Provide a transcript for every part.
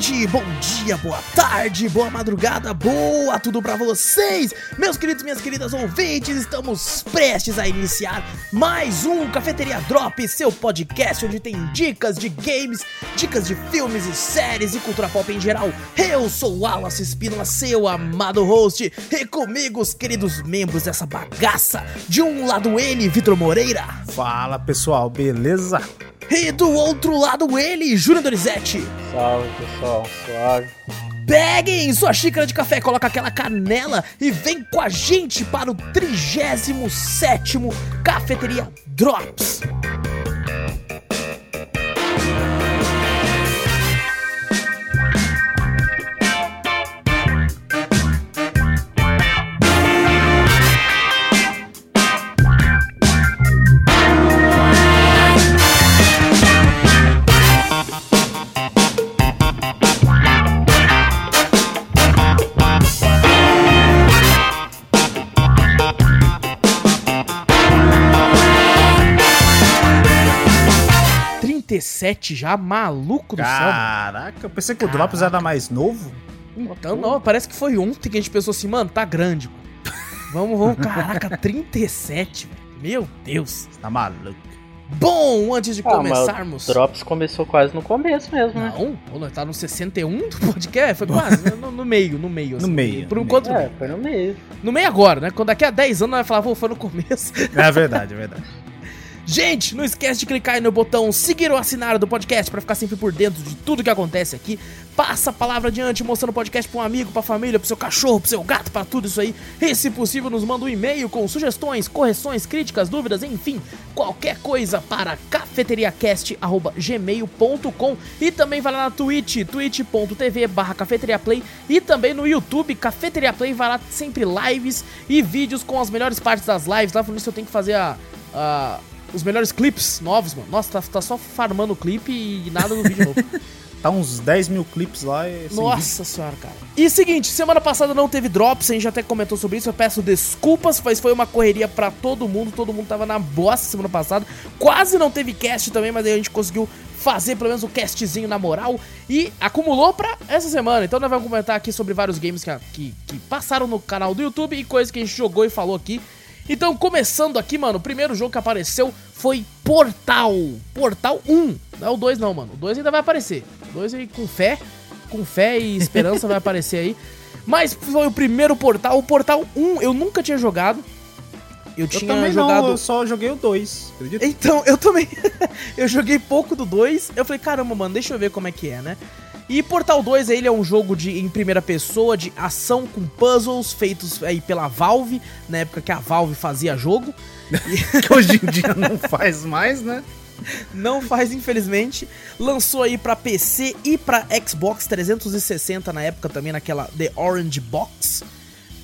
noite, bom dia, boa tarde, boa madrugada, boa tudo pra vocês, meus queridos e minhas queridas ouvintes. Estamos prestes a iniciar mais um Cafeteria Drops, seu podcast onde tem dicas de games, dicas de filmes e séries e cultura pop em geral. Eu sou o Wallace Espíndola, seu amado host, e comigo os queridos membros dessa bagaça. De um lado ele, Vitor Moreira. Fala pessoal, beleza? E do outro lado ele, Júnior Donizete. Salve pessoal, suave. Peguem sua xícara de café, coloca aquela canela e vem com a gente para o 37º Cafeteria Drops. Já, maluco do céu. Caraca, eu pensei que o Drops era mais novo. Então não, parece que foi ontem que a gente pensou assim, mano, tá grande, mano. Vamos, caraca, 37, velho. Meu Deus. Você tá maluco. Bom, antes de começarmos... O Drops começou quase no começo mesmo, né? Não, tá no 61 do podcast, foi quase no meio. Assim, no meio. Por enquanto... É, foi no meio. No meio agora, né? Quando daqui a 10 anos nós falava, foi no começo. É verdade. Gente, não esquece de clicar aí no botão seguir ou assinar do podcast pra ficar sempre por dentro de tudo que acontece aqui. Passa a palavra adiante, mostrando o podcast pra um amigo, pra família, pro seu cachorro, pro seu gato, pra tudo isso aí. E se possível, nos manda um e-mail com sugestões, correções, críticas, dúvidas, enfim, qualquer coisa para cafeteriacast@gmail.com. E também vai lá na Twitch, twitch.tv/cafeteriaplay, e também no YouTube, Cafeteria Play. Vai lá sempre lives e vídeos com as melhores partes das lives. Lá por isso eu tenho que fazer os melhores clipes novos, mano. Nossa, tá só farmando o clipe e nada no vídeo novo. Tá uns 10 mil clipes lá. Nossa senhora, cara. E seguinte, semana passada não teve drops, a gente até comentou sobre isso. Eu peço desculpas, mas foi uma correria pra todo mundo tava na bosta semana passada. Quase não teve cast também, mas aí a gente conseguiu fazer pelo menos um castzinho na moral e acumulou pra essa semana. Então nós vamos comentar aqui sobre vários games que passaram no canal do YouTube e coisas que a gente jogou e falou aqui. Então, começando aqui, mano, o primeiro jogo que apareceu foi Portal 1. Não é o 2 não, mano. O 2 ainda vai aparecer. O 2 aí com fé e esperança vai aparecer aí. Mas foi o primeiro Portal. O Portal 1 eu nunca tinha jogado. Eu só joguei o 2, acredito. Então, eu também. Eu joguei pouco do 2. Eu falei, caramba, mano, deixa eu ver como é que é, né? E Portal 2, ele é um jogo em primeira pessoa, de ação com puzzles feitos aí pela Valve, na época que a Valve fazia jogo. Que hoje em dia não faz mais, né? Não faz, infelizmente. Lançou aí pra PC e pra Xbox 360 na época também, naquela The Orange Box,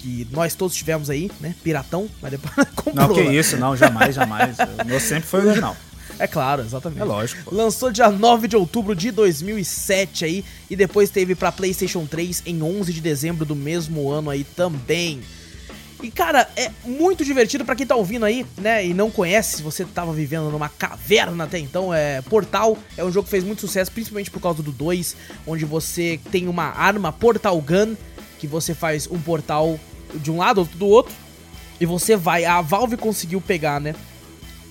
que nós todos tivemos aí, né? Piratão, mas depois comprou. Não, que isso, não, jamais. O meu sempre foi original. É claro, exatamente. É lógico. Pô. Lançou dia 9 de outubro de 2007 aí, e depois teve pra PlayStation 3 em 11 de dezembro do mesmo ano aí também. E cara, é muito divertido pra quem tá ouvindo aí, né, e não conhece, se você tava vivendo numa caverna até então. Portal é um jogo que fez muito sucesso, principalmente por causa do 2, onde você tem uma arma, Portal Gun, que você faz um portal de um lado, outro do outro, e você vai, a Valve conseguiu pegar, né,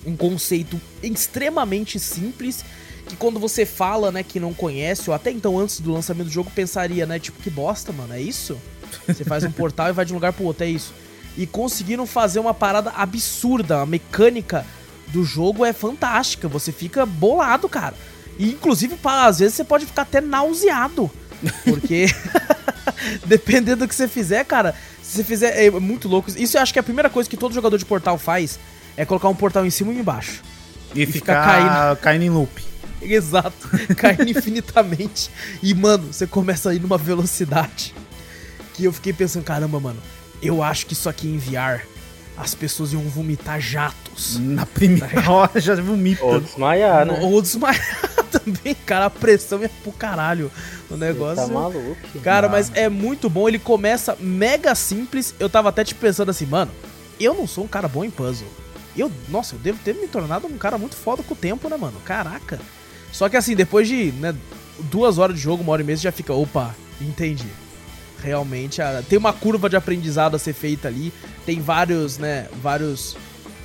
um conceito extremamente simples, que quando você fala, né, que não conhece, ou até então antes do lançamento do jogo, pensaria, né, tipo, que bosta, mano, é isso? Você faz um portal e vai de um lugar pro outro, é isso. E conseguiram fazer uma parada absurda, a mecânica do jogo é fantástica, você fica bolado, cara. E inclusive, às vezes, você pode ficar até nauseado, porque dependendo do que você fizer, cara, se você fizer, é muito louco. Isso eu acho que é a primeira coisa que todo jogador de portal faz, é colocar um portal em cima e embaixo. E ficar caindo em loop. Exato, caindo infinitamente. E, mano, você começa a ir numa velocidade que eu fiquei pensando, caramba, mano, eu acho que isso aqui em VR, as pessoas iam vomitar jatos. Na primeira hora já vomitam. Ou desmaiar, né? Ou desmaiar também, cara. A pressão ia pro caralho no negócio. Você tá maluco. Cara, mas é muito bom. Ele começa mega simples. Eu tava até tipo pensando assim, mano, eu não sou um cara bom em puzzle. Eu devo ter me tornado um cara muito foda com o tempo, né, mano? Caraca. Só que assim, depois de, né, 2 horas de jogo, 1 hora e meia, você já fica, opa, entendi. Realmente, tem uma curva de aprendizado a ser feita ali, tem vários, né, vários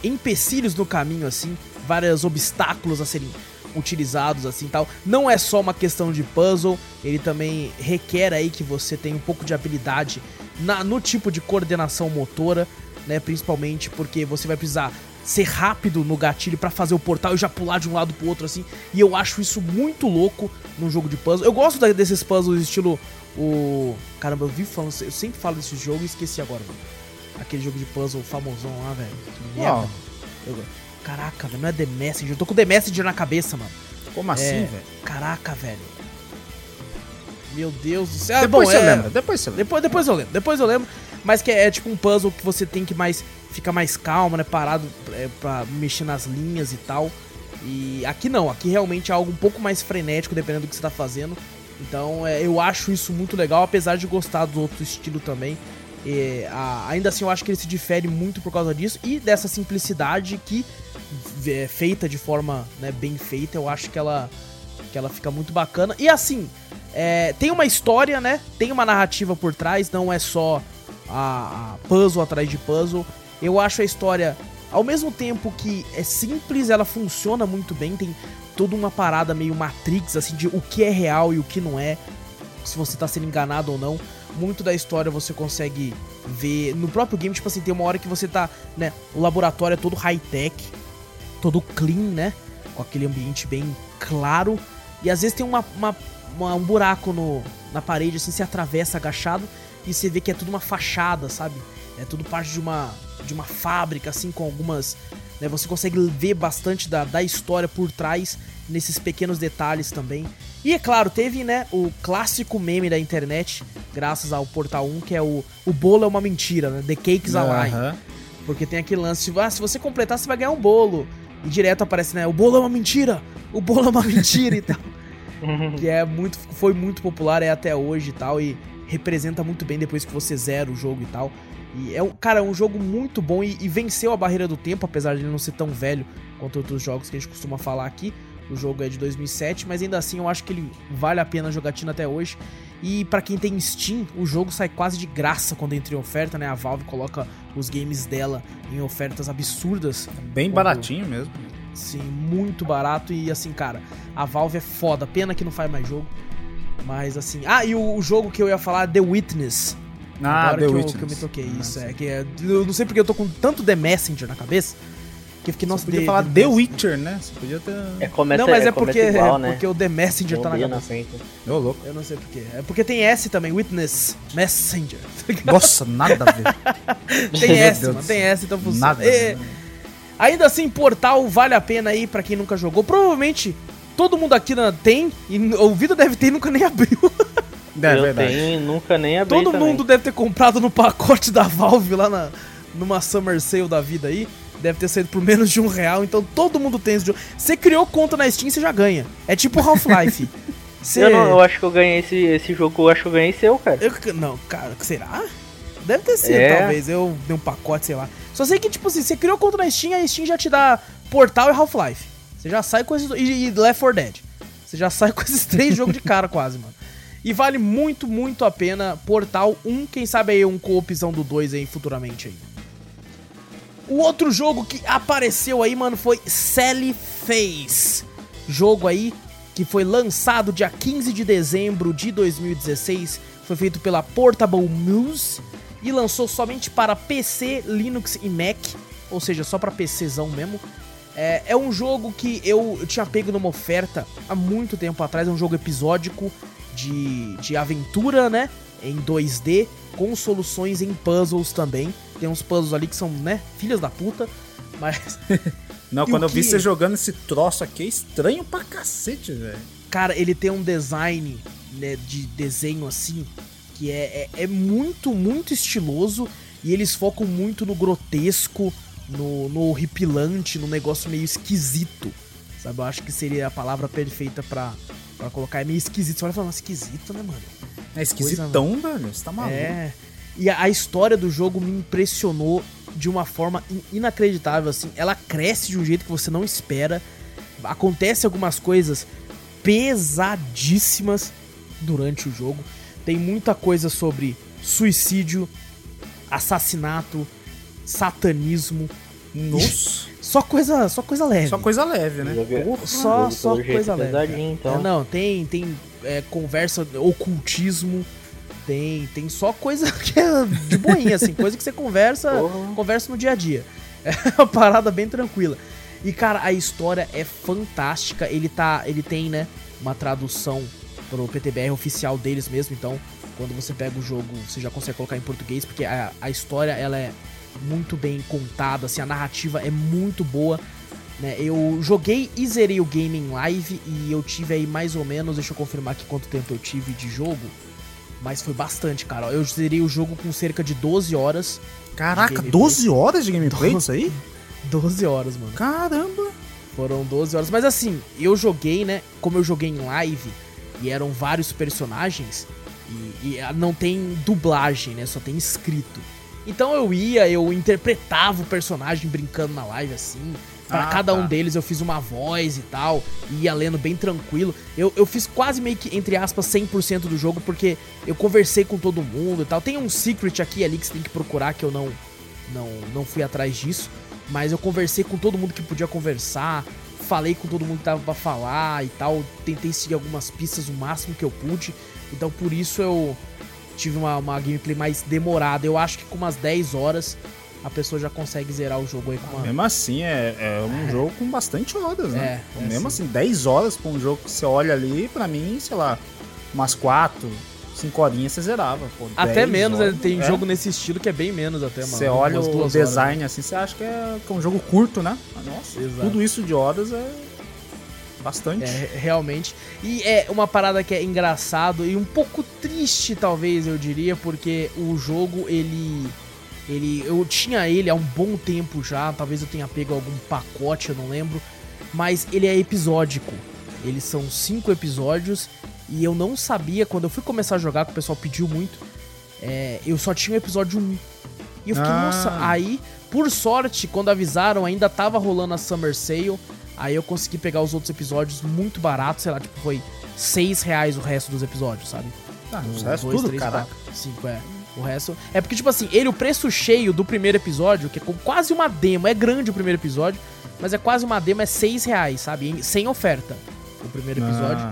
empecilhos no caminho, assim, vários obstáculos a serem utilizados, assim, tal. Não é só uma questão de puzzle, ele também requer aí que você tenha um pouco de habilidade no tipo de coordenação motora, né, principalmente porque você vai precisar ser rápido no gatilho pra fazer o portal e já pular de um lado pro outro, assim, e eu acho isso muito louco num jogo de puzzle. Eu gosto desses puzzles estilo o... Caramba, eu sempre falo desse jogo e esqueci agora, mano. Aquele jogo de puzzle famosão lá, velho. Que merda. Caraca, velho, não é The Messenger. Eu tô com The Messenger na cabeça, mano. Como assim, velho? Caraca, velho. Meu Deus do céu. Depois eu lembro. Mas que é tipo um puzzle que você tem que ficar mais calmo, né? Parado pra mexer nas linhas e tal. E aqui não, aqui realmente é algo um pouco mais frenético, dependendo do que você tá fazendo. Então eu acho isso muito legal, apesar de gostar do outro estilo também. Ainda assim eu acho que ele se difere muito por causa disso e dessa simplicidade que é feita de forma, né, bem feita. Eu acho que ela fica muito bacana. E assim, tem uma história, né? Tem uma narrativa por trás, não é só a puzzle atrás de puzzle. Eu acho a história, ao mesmo tempo que é simples, ela funciona muito bem. Tem toda uma parada meio Matrix, assim, de o que é real e o que não é, se você tá sendo enganado ou não. Muito da história você consegue ver no próprio game, tipo assim, tem uma hora que você tá, né, o laboratório é todo high-tech, todo clean, né, com aquele ambiente bem claro, e às vezes tem um buraco na parede, assim, você atravessa agachado e você vê que é tudo uma fachada, sabe, é tudo parte de uma fábrica, assim, com algumas... Né, você consegue ver bastante da história por trás, nesses pequenos detalhes também. E é claro, teve, né, o clássico meme da internet, graças ao Portal 1, que é o bolo é uma mentira, né? The Cake's a Lie. Uh-huh. Porque tem aquele lance de, se você completar, você vai ganhar um bolo. E direto aparece, né, o bolo é uma mentira, o bolo é uma mentira e tal. Que foi muito popular, até hoje e tal, e representa muito bem depois que você zera o jogo e tal. E cara, é um jogo muito bom e venceu a barreira do tempo, apesar de ele não ser tão velho quanto outros jogos que a gente costuma falar aqui. O jogo é de 2007, mas ainda assim eu acho que ele vale a pena a jogatina até hoje. E pra quem tem Steam, o jogo sai quase de graça quando entra em oferta, né? A Valve coloca os games dela em ofertas absurdas. Bem baratinho mesmo. Sim, muito barato e assim, cara, a Valve é foda. Pena que não faz mais jogo, mas assim... Ah, e o jogo que eu ia falar, The Witness... Ah, The Witness. Que eu me toquei, isso, que é... Eu não sei porque eu tô com tanto The Messenger na cabeça, que eu fiquei, nossa... Você podia falar The Witcher, né? Você podia ter... Não, mas é porque igual, né? Porque o The Messenger tá na cabeça. Ô, louco. Eu não sei porquê. É porque tem S também, Witness, Messenger. Nossa, nada a ver. Tem S, mano, tem S, então funciona. Nada a ver. Ainda assim, Portal vale a pena aí pra quem nunca jogou. Provavelmente todo mundo aqui tem, e ouvido deve ter e nunca nem abriu. Nunca nem abri também. Todo mundo deve ter comprado no pacote da Valve lá numa Summer Sale da vida aí. Deve ter saído por menos de R$1, então todo mundo tem esse jogo. Você criou conta na Steam, você já ganha. É tipo Half-Life. Eu acho que eu ganhei esse jogo, eu acho que eu ganhei seu, cara. Não, cara, será? Deve ter sido, talvez. Eu dei um pacote, sei lá. Só sei que, tipo assim, você criou conta na Steam, a Steam já te dá Portal e Half-Life. Você já sai com esses... E Left 4 Dead. Você já sai com esses 3 jogos de cara quase, mano. E vale muito, muito a pena. Portal 1, quem sabe aí um co-opção do 2 aí futuramente aí. O outro jogo que apareceu aí, mano, foi Sally Face. Jogo aí que foi lançado dia 15 de dezembro de 2016. Foi feito pela Portable Muse e lançou somente para PC, Linux e Mac. Ou seja, só para PCzão mesmo. É um jogo que eu tinha pego numa oferta há muito tempo atrás. É um jogo episódico. De aventura, né, em 2D, com soluções em puzzles também. Tem uns puzzles ali que são, né, filhas da puta, mas... Não, quando eu vi você jogando esse troço aqui, é estranho pra cacete, velho. Cara, ele tem um design, né, de desenho assim, que é muito, muito estiloso, e eles focam muito no grotesco, no horripilante, no negócio meio esquisito, sabe? Eu acho que seria a palavra perfeita pra colocar, é meio esquisito. Você olha e fala, esquisito, né, mano? É esquisitão, velho, você tá maluco. E a história do jogo me impressionou de uma forma inacreditável, assim. Ela cresce de um jeito que você não espera. Acontece algumas coisas pesadíssimas durante o jogo. Tem muita coisa sobre suicídio, assassinato, satanismo. Nossa. Só coisa leve. Só coisa leve, né? Só coisa leve. Então. Não, tem conversa, ocultismo. Tem só coisa que é de boinha, assim. Coisa que você conversa no dia a dia. É uma parada bem tranquila. E, cara, a história é fantástica. Ele tem, né, uma tradução pro PTBR oficial deles mesmo. Então, quando você pega o jogo, você já consegue colocar em português. Porque a história, ela é muito bem contada, assim, a narrativa é muito boa, né? Eu joguei e zerei o game em live e eu tive aí mais ou menos, deixa eu confirmar aqui quanto tempo eu tive de jogo, mas foi bastante, cara. Eu zerei o jogo com cerca de 12 horas. Caraca, 12 horas de gameplay isso aí? 12 horas, mano. Caramba! Foram 12 horas, mas assim, eu joguei, né, como eu joguei em live e eram vários personagens e não tem dublagem, né, só tem escrito. Então eu interpretava o personagem brincando na live, assim. Pra cada um deles eu fiz uma voz e tal, e ia lendo bem tranquilo. Eu fiz quase meio que, entre aspas, 100% do jogo, porque eu conversei com todo mundo e tal. Tem um secret aqui e ali que você tem que procurar, que eu não fui atrás disso. Mas eu conversei com todo mundo que podia conversar, falei com todo mundo que tava pra falar e tal. Tentei seguir algumas pistas o máximo que eu pude. Então por isso eu tive uma gameplay mais demorada. Eu acho que com umas 10 horas a pessoa já consegue zerar o jogo aí com uma... Mesmo assim, é um jogo com bastante horas, né? É, mesmo assim, 10 horas pra um jogo que você olha ali, pra mim, sei lá, umas 4, 5 horinhas você zerava. Pô, até menos, horas, tem jogo nesse estilo que é bem menos até, mano. Você olha o design horas, assim, você acha que é um jogo curto, né? Mas, nossa, exato. Tudo isso de horas é... bastante. É, realmente. E é uma parada que é engraçado e um pouco triste, talvez, eu diria, porque o jogo, eu tinha ele há um bom tempo já, talvez eu tenha pego algum pacote, eu não lembro, mas ele é episódico. Eles são 5 episódios e eu não sabia, quando eu fui começar a jogar, que o pessoal pediu muito, eu só tinha o episódio 1. E eu fiquei, nossa, aí, por sorte, quando avisaram, ainda tava rolando a Summer Sale. Aí eu consegui pegar os outros episódios muito barato, sei lá, tipo, foi R$6 o resto dos episódios, sabe? Ah, o resto dois, tudo, 3, caraca. 4, 5, O resto... É porque, tipo assim, o preço cheio do primeiro episódio, que é quase uma demo, é grande o primeiro episódio, mas é quase uma demo, é R$6, sabe? Sem oferta, o primeiro episódio.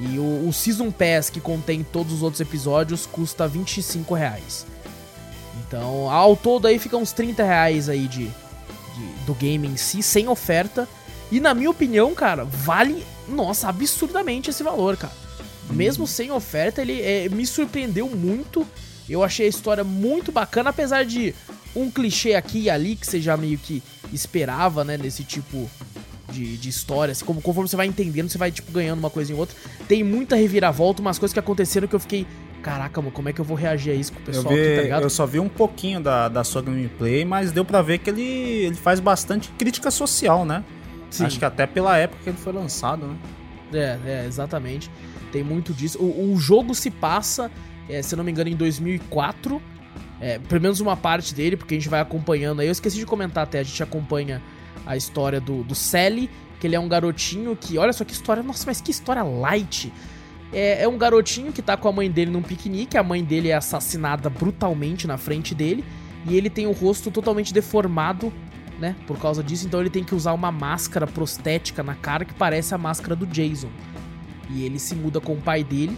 E o Season Pass, que contém todos os outros episódios, custa R$25. Então, ao todo aí fica uns R$30 aí do game em si, sem oferta. E na minha opinião, cara, vale, nossa, absurdamente esse valor, cara. Mesmo sem oferta, ele me surpreendeu muito. Eu achei a história muito bacana, apesar de um clichê aqui e ali que você já meio que esperava, né, nesse tipo de história. Assim, conforme você vai entendendo, você vai, tipo, ganhando uma coisa em outra. Tem muita reviravolta, umas coisas que aconteceram que eu fiquei... Caraca, mano, como é que eu vou reagir a isso com o pessoal aqui, tá ligado? Eu só vi um pouquinho da sua gameplay, mas deu pra ver que ele faz bastante crítica social, né? Sim. Acho que até pela época que ele foi lançado, né? Exatamente. Tem muito disso. O jogo se passa, se não me engano, em 2004. Pelo menos uma parte dele, porque a gente vai acompanhando aí. Eu esqueci de comentar até, a gente acompanha a história do Sally, que ele é um garotinho que... Olha só que história... Nossa, mas que história light! É um garotinho que tá com a mãe dele num piquenique. A mãe dele é assassinada brutalmente na frente dele. E ele tem o rosto totalmente deformado, né, por causa disso, então ele tem que usar uma máscara prostética na cara que parece a máscara do Jason. E ele se muda com o pai dele,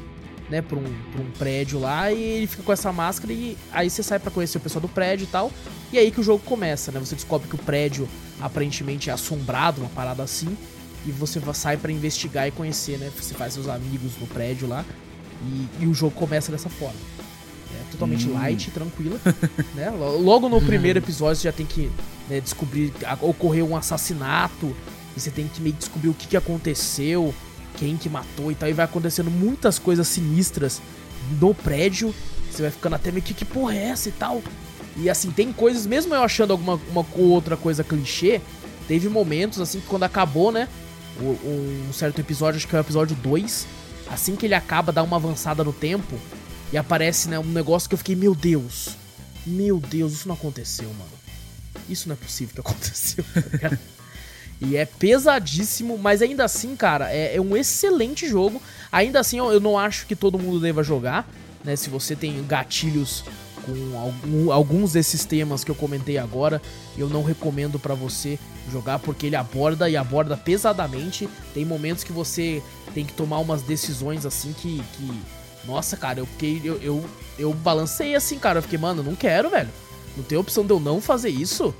né, pra um prédio lá, e ele fica com essa máscara e aí você sai pra conhecer o pessoal do prédio e tal, e aí que o jogo começa, né, você descobre que o prédio aparentemente é assombrado, uma parada assim, e você sai pra investigar e conhecer, né, você faz seus amigos no prédio lá, e o jogo começa dessa forma. Totalmente light, tranquila, né? Logo no primeiro episódio você já tem que, né, descobrir, ocorreu um assassinato e você tem que meio descobrir o que aconteceu, quem que matou e tal, e vai acontecendo muitas coisas sinistras no prédio, você vai ficando até meio que porra é essa e tal, e assim, tem coisas, mesmo eu achando uma ou outra coisa clichê, teve momentos assim que quando acabou, né, um certo episódio, acho que é o episódio 2, assim que ele acaba, dá uma avançada no tempo e aparece, né, um negócio que eu fiquei, meu Deus, isso não aconteceu, mano. Isso não é possível que aconteceu, tá ligado? E é pesadíssimo, mas ainda assim, cara, é um excelente jogo. Ainda assim, eu não acho que todo mundo deva jogar, né? Se você tem gatilhos com alguns desses temas que eu comentei agora, eu não recomendo pra você jogar, porque ele aborda e aborda pesadamente. Tem momentos que você tem que tomar umas decisões assim que nossa, cara, eu balancei assim, cara. Eu fiquei, mano, não quero, velho. Não tem opção de eu não fazer isso,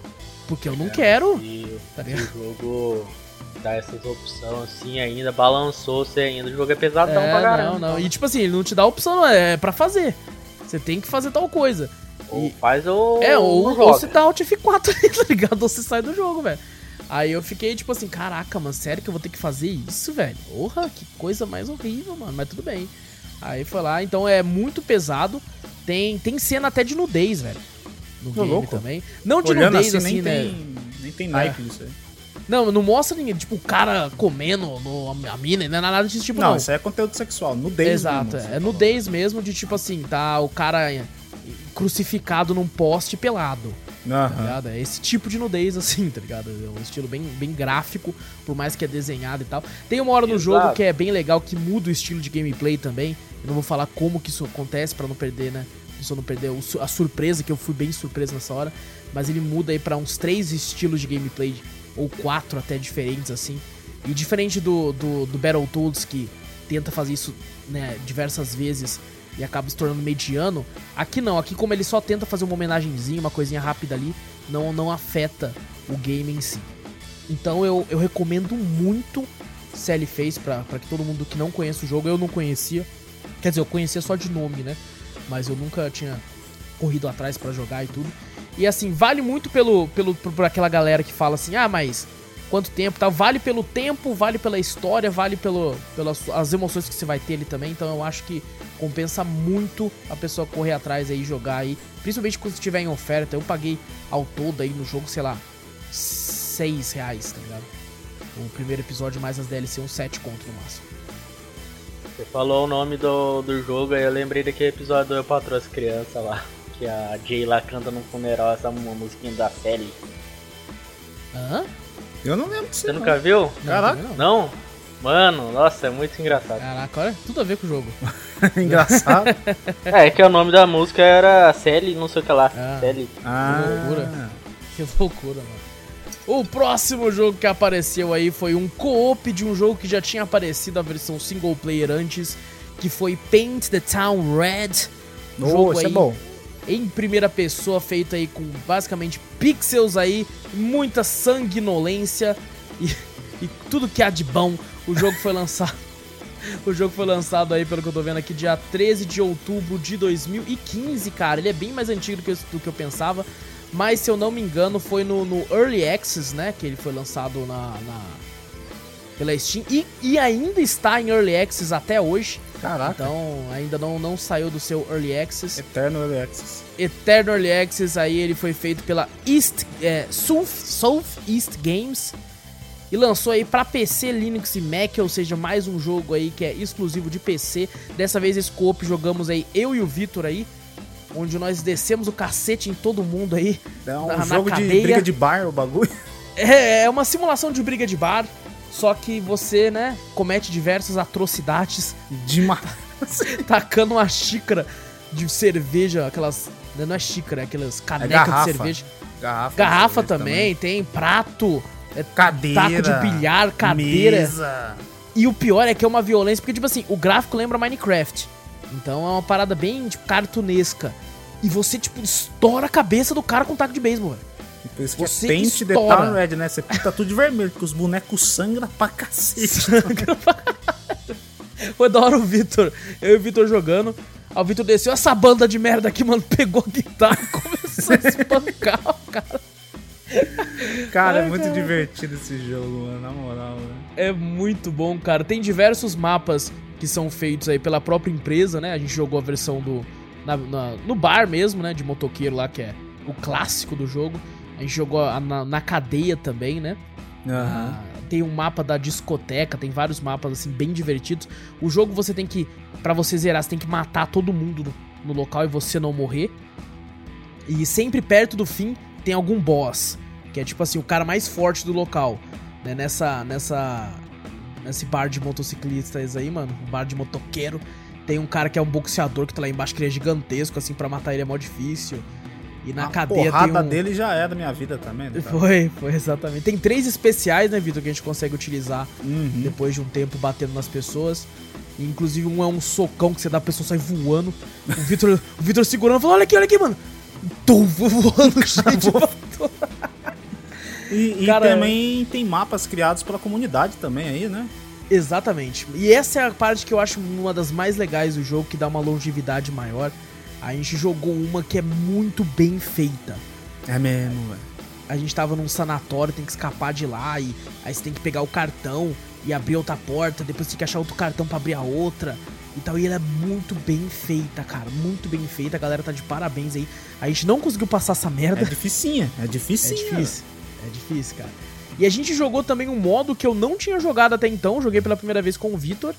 porque eu não quero. E tá o jogo dá essas opções assim ainda, balançou, você ainda, o jogo é pesadão pra caramba. Não. E tipo assim, ele não te dá opção, é pra fazer. Você tem que fazer tal coisa. Ou e, faz ou... É, ou você dá Alt F4, tá ligado? Ou você sai do jogo, velho. Aí eu fiquei tipo assim, caraca, mano, sério que eu vou ter que fazer isso, velho? Porra, que coisa mais horrível, mano. Mas tudo bem. Aí foi lá, então é muito pesado. Tem cena até de nudez, velho. No game louco. Também. Não de olhando nudez assim, né? Nem tem naipe nisso aí. Não mostra ninguém, tipo, o cara comendo a mina, não é nada desse tipo, não. Não, isso é conteúdo sexual, nudez. Exato, mesmo, é nudez mesmo, de tipo assim, tá o cara crucificado num poste pelado, tá ligado? É esse tipo de nudez assim, tá ligado? É um estilo bem, bem gráfico, por mais que é desenhado e tal. Tem uma hora no jogo que é bem legal, que muda o estilo de gameplay também. Eu não vou falar como que isso acontece pra não perder, né? Se eu não perder a surpresa, que eu fui bem surpreso nessa hora, mas ele muda aí pra uns 3 estilos de gameplay, ou 4 até diferentes, assim. E diferente do Battletoads, que tenta fazer isso, né, diversas vezes e acaba se tornando mediano, aqui não. Aqui, como ele só tenta fazer uma homenagenzinha, uma coisinha rápida ali, não afeta o game em si. Então eu recomendo muito Sally Face pra que todo mundo que não conhece o jogo. Eu não conhecia, quer dizer, eu conhecia só de nome, né? Mas eu nunca tinha corrido atrás pra jogar e tudo. E assim, vale muito por aquela galera que fala assim, ah, mas quanto tempo, tá? Vale pelo tempo, vale pela história, vale pelas emoções que você vai ter ali também. Então eu acho que compensa muito a pessoa correr atrás aí, jogar aí. Principalmente quando estiver em oferta. Eu paguei ao todo aí no jogo, sei lá, R$6, tá ligado? O primeiro episódio mais as DLC, uns 7 conto no máximo. Você falou o nome do jogo, aí eu lembrei daquele episódio do Eu Patrô as Crianças lá. Que a Jay lá canta no funeral essa musiquinha da Sally. Hã? Eu não lembro disso. Você nunca viu? Caraca. Não? Mano, nossa, é muito engraçado. Caraca, olha, tudo a ver com o jogo. Engraçado. É que o nome da música era Sally, não sei o que lá. Sally. Que loucura. Que loucura, mano. O próximo jogo que apareceu aí foi um co-op de um jogo que já tinha aparecido a versão single player antes, que foi Paint the Town Red. Jogo isso aí, é bom. Em primeira pessoa, feito aí com basicamente pixels aí, muita sanguinolência e tudo que há de bom. O jogo foi lançado. O jogo foi lançado aí, pelo que eu tô vendo aqui, dia 13 de outubro de 2015, cara. Ele é bem mais antigo do que eu pensava, mas se eu não me engano foi no Early Access, né? Que ele foi lançado pela Steam e ainda está em Early Access até hoje. Caraca. Então ainda não saiu do seu Early Access. Eterno Early Access. Aí ele foi feito pela South East Games e lançou aí pra PC, Linux e Mac, ou seja, mais um jogo aí que é exclusivo de PC. Dessa vez esse co-op jogamos aí eu e o Vitor aí, onde nós descemos o cacete em todo mundo aí. É um jogo de briga de bar, o bagulho. É uma simulação de briga de bar. Só que você, né, comete diversas atrocidades. Tacando uma xícara de cerveja, aquelas... Não é xícara, é aquelas canecas de cerveja. Garrafa de cerveja também, tem prato, cadeira, taco de bilhar, cadeira. Mesa. E o pior é que é uma violência, porque, tipo assim, o gráfico lembra Minecraft. Então é uma parada bem, tipo, cartunesca. E você, tipo, estoura a cabeça do cara com um taco de beisebol, velho. Por isso que você Paint the Town Red, né? Você pinta tudo de vermelho, porque os bonecos sangram pra cacete. Foi da hora o Vitor. Eu e o Vitor jogando. Aí o Vitor desceu, essa banda de merda aqui, mano. Pegou a guitarra e começou a espancar o cara. Cara, é muito divertido esse jogo, mano. Na moral, mano. É muito bom, cara. Tem diversos mapas que são feitos aí pela própria empresa, né? A gente jogou a versão no bar mesmo, né? De motoqueiro lá, que é o clássico do jogo. A gente jogou na cadeia também, né? Tem um mapa da discoteca, tem vários mapas, assim, bem divertidos. O jogo você tem que... Pra você zerar, você tem que matar todo mundo no local e você não morrer. E sempre perto do fim tem algum boss, que é tipo assim, o cara mais forte do local. né, nesse bar de motociclistas aí, mano, bar de motoqueiro, tem um cara que é um boxeador que tá lá embaixo, que ele é gigantesco, assim, pra matar ele é mó difícil. E na cadeia tem um... dele já é da minha vida também. Tá? Foi, exatamente. Tem 3 especiais, né, Vitor, que a gente consegue utilizar depois de um tempo batendo nas pessoas. E, inclusive, um é um socão que você dá, a pessoa sai voando. O Vitor segurando, falou, olha aqui, mano. Tô voando, gente. E cara, também tem mapas criados pela comunidade também aí, né? Exatamente. E essa é a parte que eu acho uma das mais legais do jogo, que dá uma longevidade maior. A gente jogou uma que é muito bem feita. É mesmo, velho. A gente tava num sanatório, tem que escapar de lá, e aí você tem que pegar o cartão e abrir outra porta, depois tem que achar outro cartão pra abrir a outra e tal. E ela é muito bem feita, cara. Muito bem feita, a galera tá de parabéns aí. A gente não conseguiu passar essa merda. É difícil, cara. E a gente jogou também um modo que eu não tinha jogado até então, joguei pela primeira vez com o Vitor,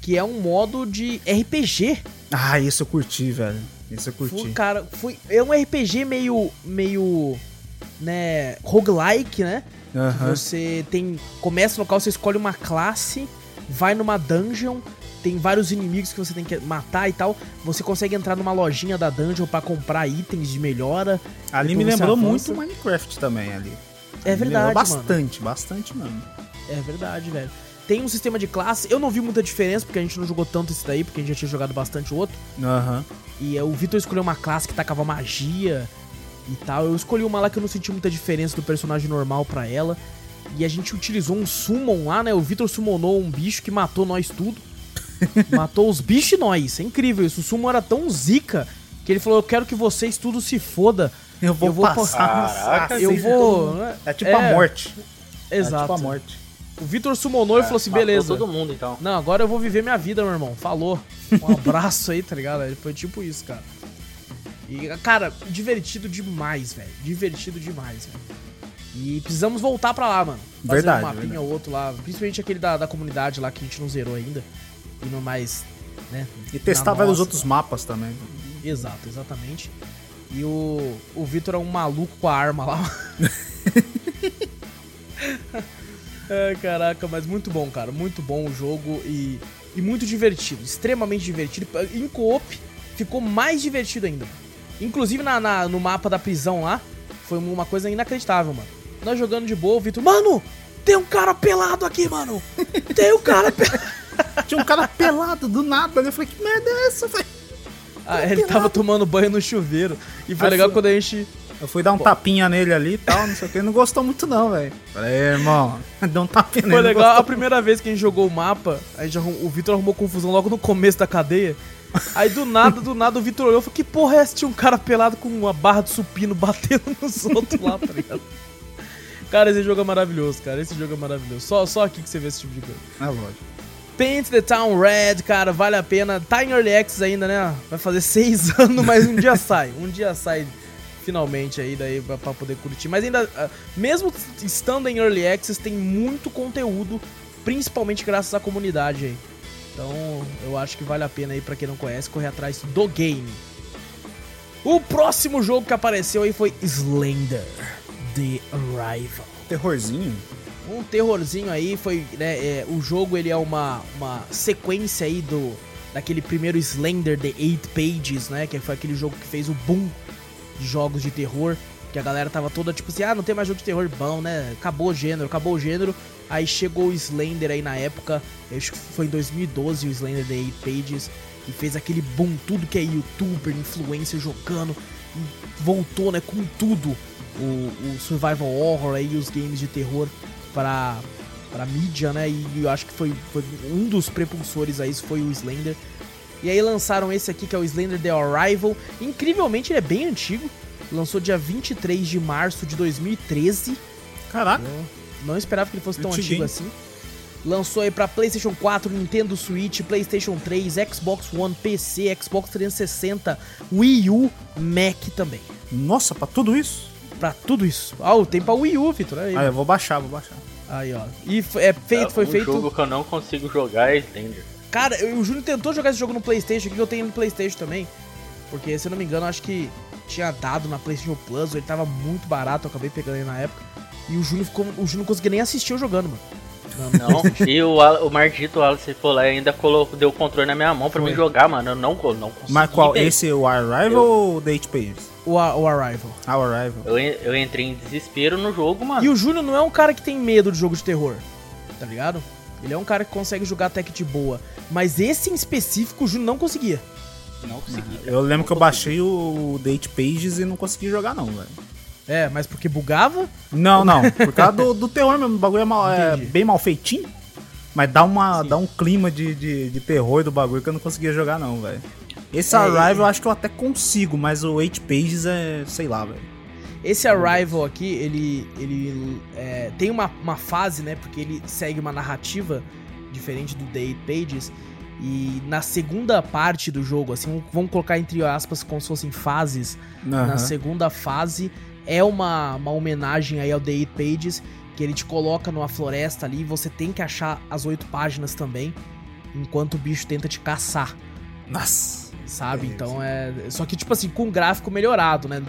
que é um modo de RPG. Ah, isso eu curti, velho. É um RPG meio, né, roguelike, né? Uhum. Você começa no local, você escolhe uma classe, vai numa dungeon, tem vários inimigos que você tem que matar e tal. Você consegue entrar numa lojinha da dungeon pra comprar itens de melhora. Ali me lembrou muito Minecraft também, ali. É verdade, bastante, mano. É verdade, velho. Tem um sistema de classe, eu não vi muita diferença, porque a gente não jogou tanto esse daí, porque a gente já tinha jogado bastante o outro. Aham. Uhum. E o Vitor escolheu uma classe que tacava magia e tal. Eu escolhi uma lá que eu não senti muita diferença do personagem normal pra ela. E a gente utilizou um summon lá, né? O Vitor summonou um bicho que matou nós tudo. Matou os bichos e nós. É incrível isso. O summon era tão zica que ele falou, eu quero que vocês tudo se foda. Eu vou passar. Caraca, eu vou... É tipo a morte. Exato. É tipo a morte. O Vitor summonou e falou assim, beleza. Todo mundo, então. Não, agora eu vou viver minha vida, meu irmão. Falou. Um abraço aí, tá ligado? Ele foi tipo isso, cara. E, cara, divertido demais, velho. E precisamos voltar pra lá, mano. Fazer um mapinha ou outro lá. Principalmente aquele da comunidade lá, que a gente não zerou ainda. E não mais, né? E testar vários outros mapas também. Exato, exatamente. E o Vitor é um maluco com a arma lá. Ai, caraca, mas muito bom, cara. Muito bom o jogo e muito divertido. Extremamente divertido. Em co-op ficou mais divertido ainda. Inclusive no mapa da prisão lá, foi uma coisa inacreditável, mano. Nós jogando de boa, o Vitor... Mano, tem um cara pelado aqui, mano. Tinha um cara pelado do nada, né? Eu falei, que merda é essa, velho? Ah, ele tava tomando banho no chuveiro. E foi legal quando a gente... Eu fui dar um tapinha nele ali e tal, não sei o que. Ele não gostou muito não, velho. Falei, irmão, deu um tapinha nele. Foi legal, a primeira vez que a gente jogou o mapa, o Vitor arrumou confusão logo no começo da cadeia. Aí do nada o Vitor olhou e falou, que porra é essa? Tinha um cara pelado com uma barra de supino batendo nos outros lá, tá ligado? Cara, esse jogo é maravilhoso, cara. Só aqui que você vê esse tipo de coisa. É lógico. Paint the Town Red, cara, vale a pena. Tá em Early Access ainda, né? Vai fazer 6 anos, mas um dia sai. Finalmente aí, daí pra poder curtir. Mas ainda, mesmo estando em Early Access, tem muito conteúdo, principalmente graças à comunidade aí. Então, eu acho que vale a pena aí, pra quem não conhece, correr atrás do game. O próximo jogo que apareceu aí foi Slender The Arrival. Terrorzinho? Um terrorzinho aí, foi, né, o jogo ele é uma sequência aí daquele primeiro Slender The Eight Pages, né, que foi aquele jogo que fez o boom de jogos de terror, que a galera tava toda tipo assim, não tem mais jogo de terror bom, né, acabou o gênero, aí chegou o Slender aí na época, acho que foi em 2012 o Slender The Eight Pages, e fez aquele boom, tudo que é youtuber, influencer jogando, e voltou, né, com tudo, o survival horror aí, os games de terror pra mídia, né, e eu acho que foi um dos prepulsores aí, foi o Slender. E aí lançaram esse aqui, que é o Slender The Arrival. Incrivelmente, ele é bem antigo. Lançou dia 23 de março de 2013. Caraca. Eu não esperava que ele fosse tão antigo assim. Lançou aí pra PlayStation 4, Nintendo Switch, PlayStation 3, Xbox One, PC, Xbox 360, Wii U, Mac também. Nossa, pra tudo isso? Pra tudo isso. Tem pra Wii U, Vitor. Eu vou baixar. Aí, ó. E foi feito... O jogo que eu não consigo jogar é Slender. Cara, o Júnior tentou jogar esse jogo no PlayStation, que eu tenho no PlayStation também. Porque, se eu não me engano, acho que tinha dado na PlayStation Plus, ele tava muito barato, eu acabei pegando ele na época. E o Júnior não conseguia nem assistir eu jogando, mano. Não, e o Marquito, o Wallace, foi lá e ainda deu o controle na minha mão pra mim jogar, mano. Eu não consegui. Mas qual? Esse é o Arrival ou o The Eight Pages? O Arrival. Ah, o Arrival. Eu entrei em desespero no jogo, mano. E o Júnior não é um cara que tem medo de jogo de terror, tá ligado? Ele é um cara que consegue jogar até que de boa. Mas esse em específico, o Júnior não conseguia. Não conseguia. Eu lembro que eu baixei o The Eight Pages e não consegui jogar, não, velho. É, mas porque bugava? Não. Por causa do terror mesmo. O bagulho é bem mal feitinho. Mas dá um clima de terror do bagulho que eu não conseguia jogar, não, velho. Esse Arrival eu acho que eu até consigo, mas o 8 Pages é... sei lá, velho. Esse Arrival aqui, ele tem uma fase, né? Porque ele segue uma narrativa diferente do The 8 Pages. E na segunda parte do jogo, assim, vamos colocar entre aspas como se fossem fases. Uhum. Na segunda fase... é uma homenagem aí ao The Eight Pages, que ele te coloca numa floresta ali e você tem que achar as 8 páginas também, enquanto o bicho tenta te caçar. Nossa! Sabe? Então é... Só que, tipo assim, com um gráfico melhorado, né?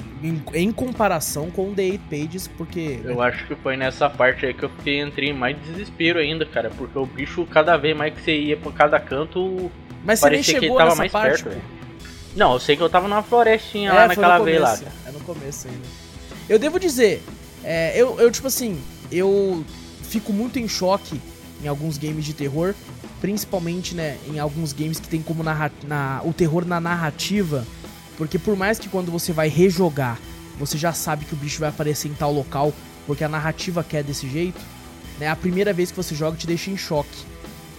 Em comparação com o The Eight Pages, porque... Eu acho que foi nessa parte aí que eu entrei em mais desespero ainda, cara, porque o bicho, cada vez mais que você ia pra cada canto, mas parecia que ele tava mais perto. Tipo... Não, eu sei que eu tava numa florestinha lá naquela vez lá. É no começo ainda. Eu devo dizer, eu fico muito em choque em alguns games de terror, principalmente, né, em alguns games que tem como o terror na narrativa, porque por mais que quando você vai rejogar, você já sabe que o bicho vai aparecer em tal local, porque a narrativa quer desse jeito, né, a primeira vez que você joga te deixa em choque.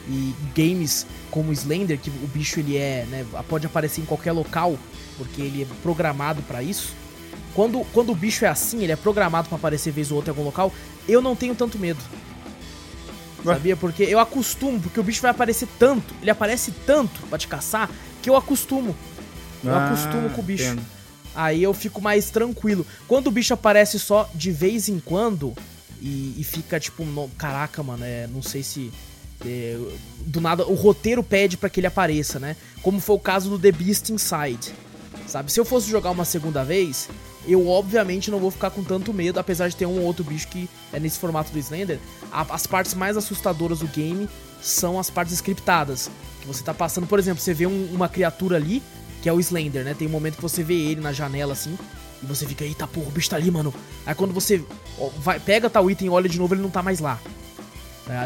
E games como Slender, que o bicho ele é, né, pode aparecer em qualquer local, porque ele é programado pra isso. Quando o bicho é assim, ele é programado pra aparecer vez ou outra em algum local, eu não tenho tanto medo. Sabia? Porque eu acostumo, porque o bicho vai aparecer tanto, ele aparece tanto pra te caçar, que eu acostumo. Eu acostumo com o bicho. Entendo. Aí eu fico mais tranquilo. Quando o bicho aparece só de vez em quando, e fica tipo, caraca, mano, não sei se... do nada, o roteiro pede pra que ele apareça, né? Como foi o caso do The Beast Inside. Sabe? Se eu fosse jogar uma segunda vez... eu obviamente não vou ficar com tanto medo, apesar de ter um ou outro bicho que é nesse formato do Slender. As partes mais assustadoras do game são as partes scriptadas, que você tá passando, por exemplo, você vê uma criatura ali, que é o Slender, né? Tem um momento que você vê ele na janela assim, e você fica, eita porra, o bicho tá ali, mano. Aí quando você pega tal item e olha de novo, ele não tá mais lá.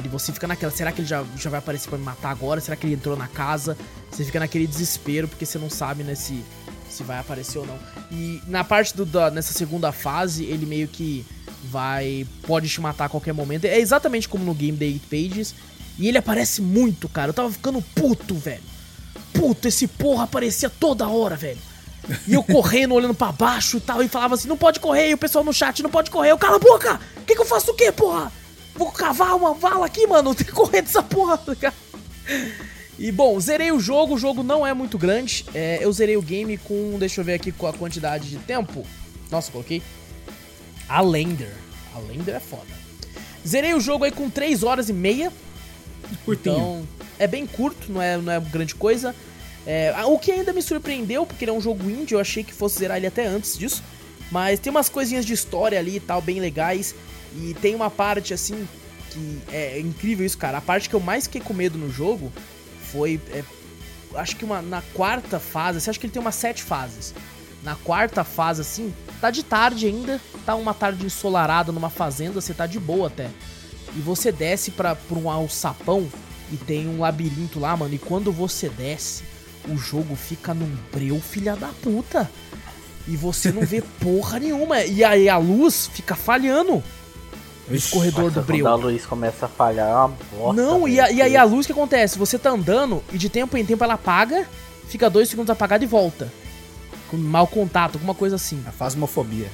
E você fica naquela, será que ele já vai aparecer pra me matar agora? Será que ele entrou na casa? Você fica naquele desespero, porque você não sabe, né, se vai aparecer ou não. E na parte nessa segunda fase, ele meio que pode te matar a qualquer momento. É exatamente como no game The Eight Pages. E ele aparece muito, cara. Eu tava ficando puto, velho. Puto, esse porra aparecia toda hora, velho. E eu correndo, olhando pra baixo e tal. E falava assim, não pode correr. E o pessoal no chat, não pode correr. Eu, cala a boca! Que eu faço o quê, porra? Vou cavar uma vala aqui, mano. Tem que correr dessa porra, cara. E bom, zerei o jogo não é muito grande, eu zerei o game com, deixa eu ver aqui com a quantidade de tempo, nossa, coloquei, a Lender é foda, zerei o jogo aí com 3 horas e meia, curtinho. Então é bem curto, não é grande coisa, o que ainda me surpreendeu, porque ele é um jogo indie, eu achei que fosse zerar ele até antes disso, mas tem umas coisinhas de história ali e tal, bem legais, e tem uma parte assim, que é incrível isso, cara, a parte que eu mais fiquei com medo no jogo, foi, acho que na quarta fase, você acha que ele tem umas 7 fases. Na quarta fase, assim, tá de tarde ainda, tá uma tarde ensolarada numa fazenda, você tá de boa até. E você desce pra um alçapão e tem um labirinto lá, mano, e quando você desce, o jogo fica num breu, filha da puta. E você não vê porra nenhuma, e aí a luz fica falhando. Esse corredor do breu. Quando a luz começa a falhar, é uma bosta. Não, e aí a luz que acontece? Você tá andando e de tempo em tempo ela apaga, fica 2 segundos apagada e volta. Com mau contato, alguma coisa assim. A fasmofobia.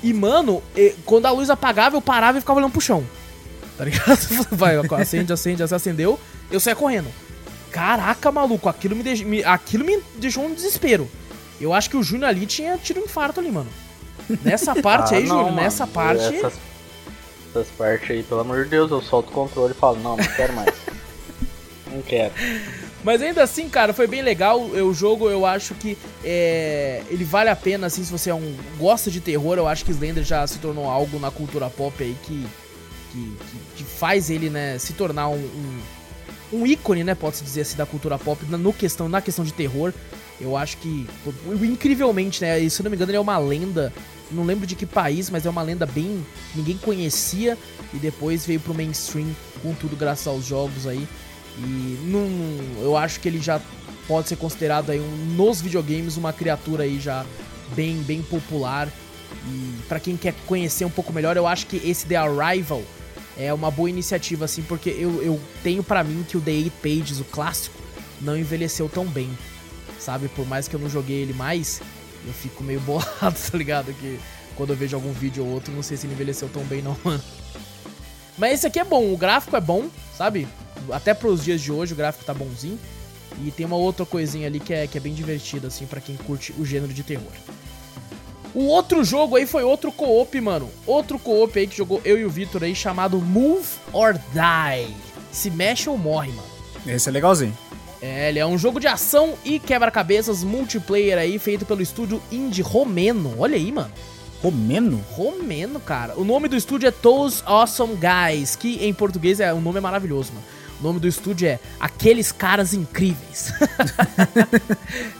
E, mano, quando a luz apagava, eu parava e ficava olhando pro chão. Tá ligado? Vai, acende, acendeu, eu saia correndo. Caraca, maluco, aquilo me deixou um desespero. Eu acho que o Júnior ali tinha tido um infarto ali, mano. Nessa parte aí, Júnior, nessa parte... Essas partes aí, pelo amor de Deus, eu solto o controle e falo, não quero mais. Não quero. Mas ainda assim, cara, foi bem legal o jogo. Eu acho que ele vale a pena, assim, se você gosta de terror. Eu acho que Slender já se tornou algo na cultura pop aí que faz ele, né, se tornar um ícone, né, pode-se dizer assim, da cultura pop na questão de terror. Eu acho que, incrivelmente, né, e, se eu não me engano, ele é uma lenda, não lembro de que país, mas é uma lenda bem... ninguém conhecia, e depois veio pro mainstream com tudo graças aos jogos aí, e eu acho que ele já pode ser considerado aí, nos videogames, uma criatura aí já bem, bem popular, e pra quem quer conhecer um pouco melhor, eu acho que esse The Arrival é uma boa iniciativa, assim, porque eu tenho pra mim que o The Eight Pages, o clássico, não envelheceu tão bem, sabe, por mais que eu não joguei ele mais, eu fico meio bolado, tá ligado, que quando eu vejo algum vídeo ou outro, não sei se ele envelheceu tão bem não, mano. Mas esse aqui é bom, o gráfico é bom, sabe, até pros dias de hoje o gráfico tá bonzinho, e tem uma outra coisinha ali que é bem divertida, assim, pra quem curte o gênero de terror. O outro jogo aí foi outro co-op, mano. Outro co-op aí que jogou eu e o Vitor aí, chamado Move or Die. Se mexe ou morre, mano. Esse é legalzinho. É, ele é um jogo de ação e quebra-cabeças multiplayer aí, feito pelo estúdio indie romeno. Olha aí, mano. Romeno? Romeno, cara. O nome do estúdio é Those Awesome Guys, que em português é um nome maravilhoso, mano. O nome do estúdio é Aqueles Caras Incríveis.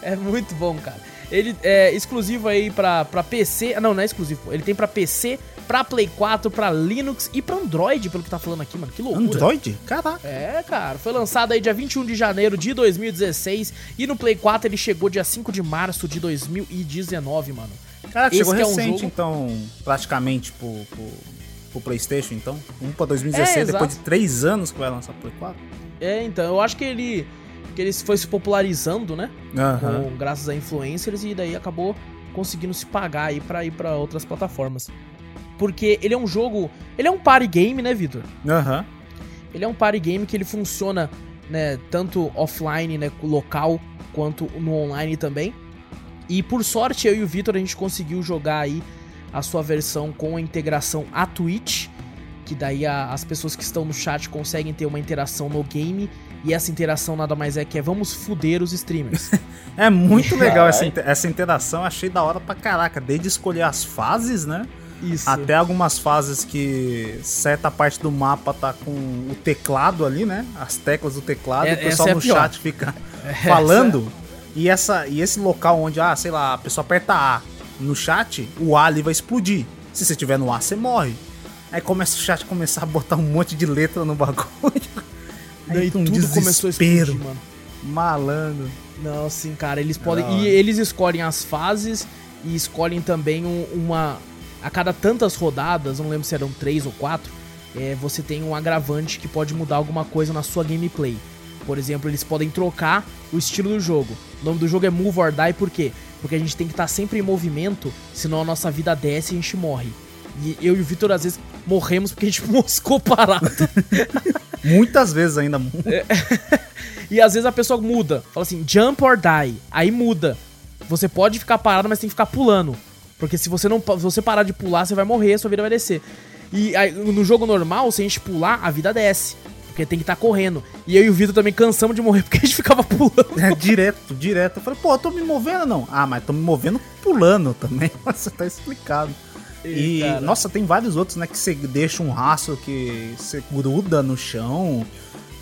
É muito bom, cara. Ele é exclusivo aí pra PC... Não, não é exclusivo. Ele tem pra PC, pra Play 4, pra Linux e pra Android, pelo que tá falando aqui, mano. Que loucura. Android? Caraca. É, cara. Foi lançado aí dia 21 de janeiro de 2016. E no Play 4 ele chegou dia 5 de março de 2019, mano. Caraca, esse chegou recente, um jogo... então, praticamente, pro PlayStation, então. Um pra 2016, depois de 3 anos que vai lançar pro Play 4. É, então. Eu acho que ele foi se popularizando, né? Uhum. Graças a influencers, e daí acabou conseguindo se pagar aí pra ir pra outras plataformas. Porque ele é um jogo... Ele é um party game, né, Vitor? Aham. Uhum. Ele é um party game que ele funciona, né, tanto offline, né, local, quanto no online também. E por sorte, eu e o Vitor, a gente conseguiu jogar aí a sua versão com a integração à Twitch, que daí as pessoas que estão no chat conseguem ter uma interação no game. E essa interação nada mais é que é vamos fuder os streamers. É muito legal essa interação, achei da hora pra caraca. Desde escolher as fases, né? Isso. Até algumas fases que certa parte do mapa tá com o teclado ali, né? As teclas do teclado, e o pessoal no chat fica falando. E esse local onde, sei lá, a pessoa aperta A no chat, o A ali vai explodir. Se você tiver no A, você morre. Aí começa o chat começar a botar um monte de letra no bagulho. Daí tudo começou a explodir, mano. Malandro. Não, sim, cara, eles podem... Não. E eles escolhem as fases e escolhem também uma... A cada tantas rodadas, não lembro se eram 3 ou 4, você tem um agravante que pode mudar alguma coisa na sua gameplay. Por exemplo, eles podem trocar o estilo do jogo. O nome do jogo é Move or Die, por quê? Porque a gente tem que estar sempre em movimento, senão a nossa vida desce e a gente morre. E eu e o Vitor, às vezes, morremos porque a gente moscou parado. Muitas vezes ainda. E às vezes a pessoa muda. Fala assim, jump or die. Aí muda. Você pode ficar parado, mas tem que ficar pulando. Porque se você parar de pular, você vai morrer, sua vida vai descer. E aí, no jogo normal, se a gente pular, a vida desce. Porque tem que estar correndo. E eu e o Vitor também cansamos de morrer porque a gente ficava pulando. Direto. Eu falei, pô, eu tô me movendo não? Ah, mas tô me movendo pulando também. Você tá explicado. E, cara, nossa, tem vários outros, né, que você deixa um rastro que você gruda no chão,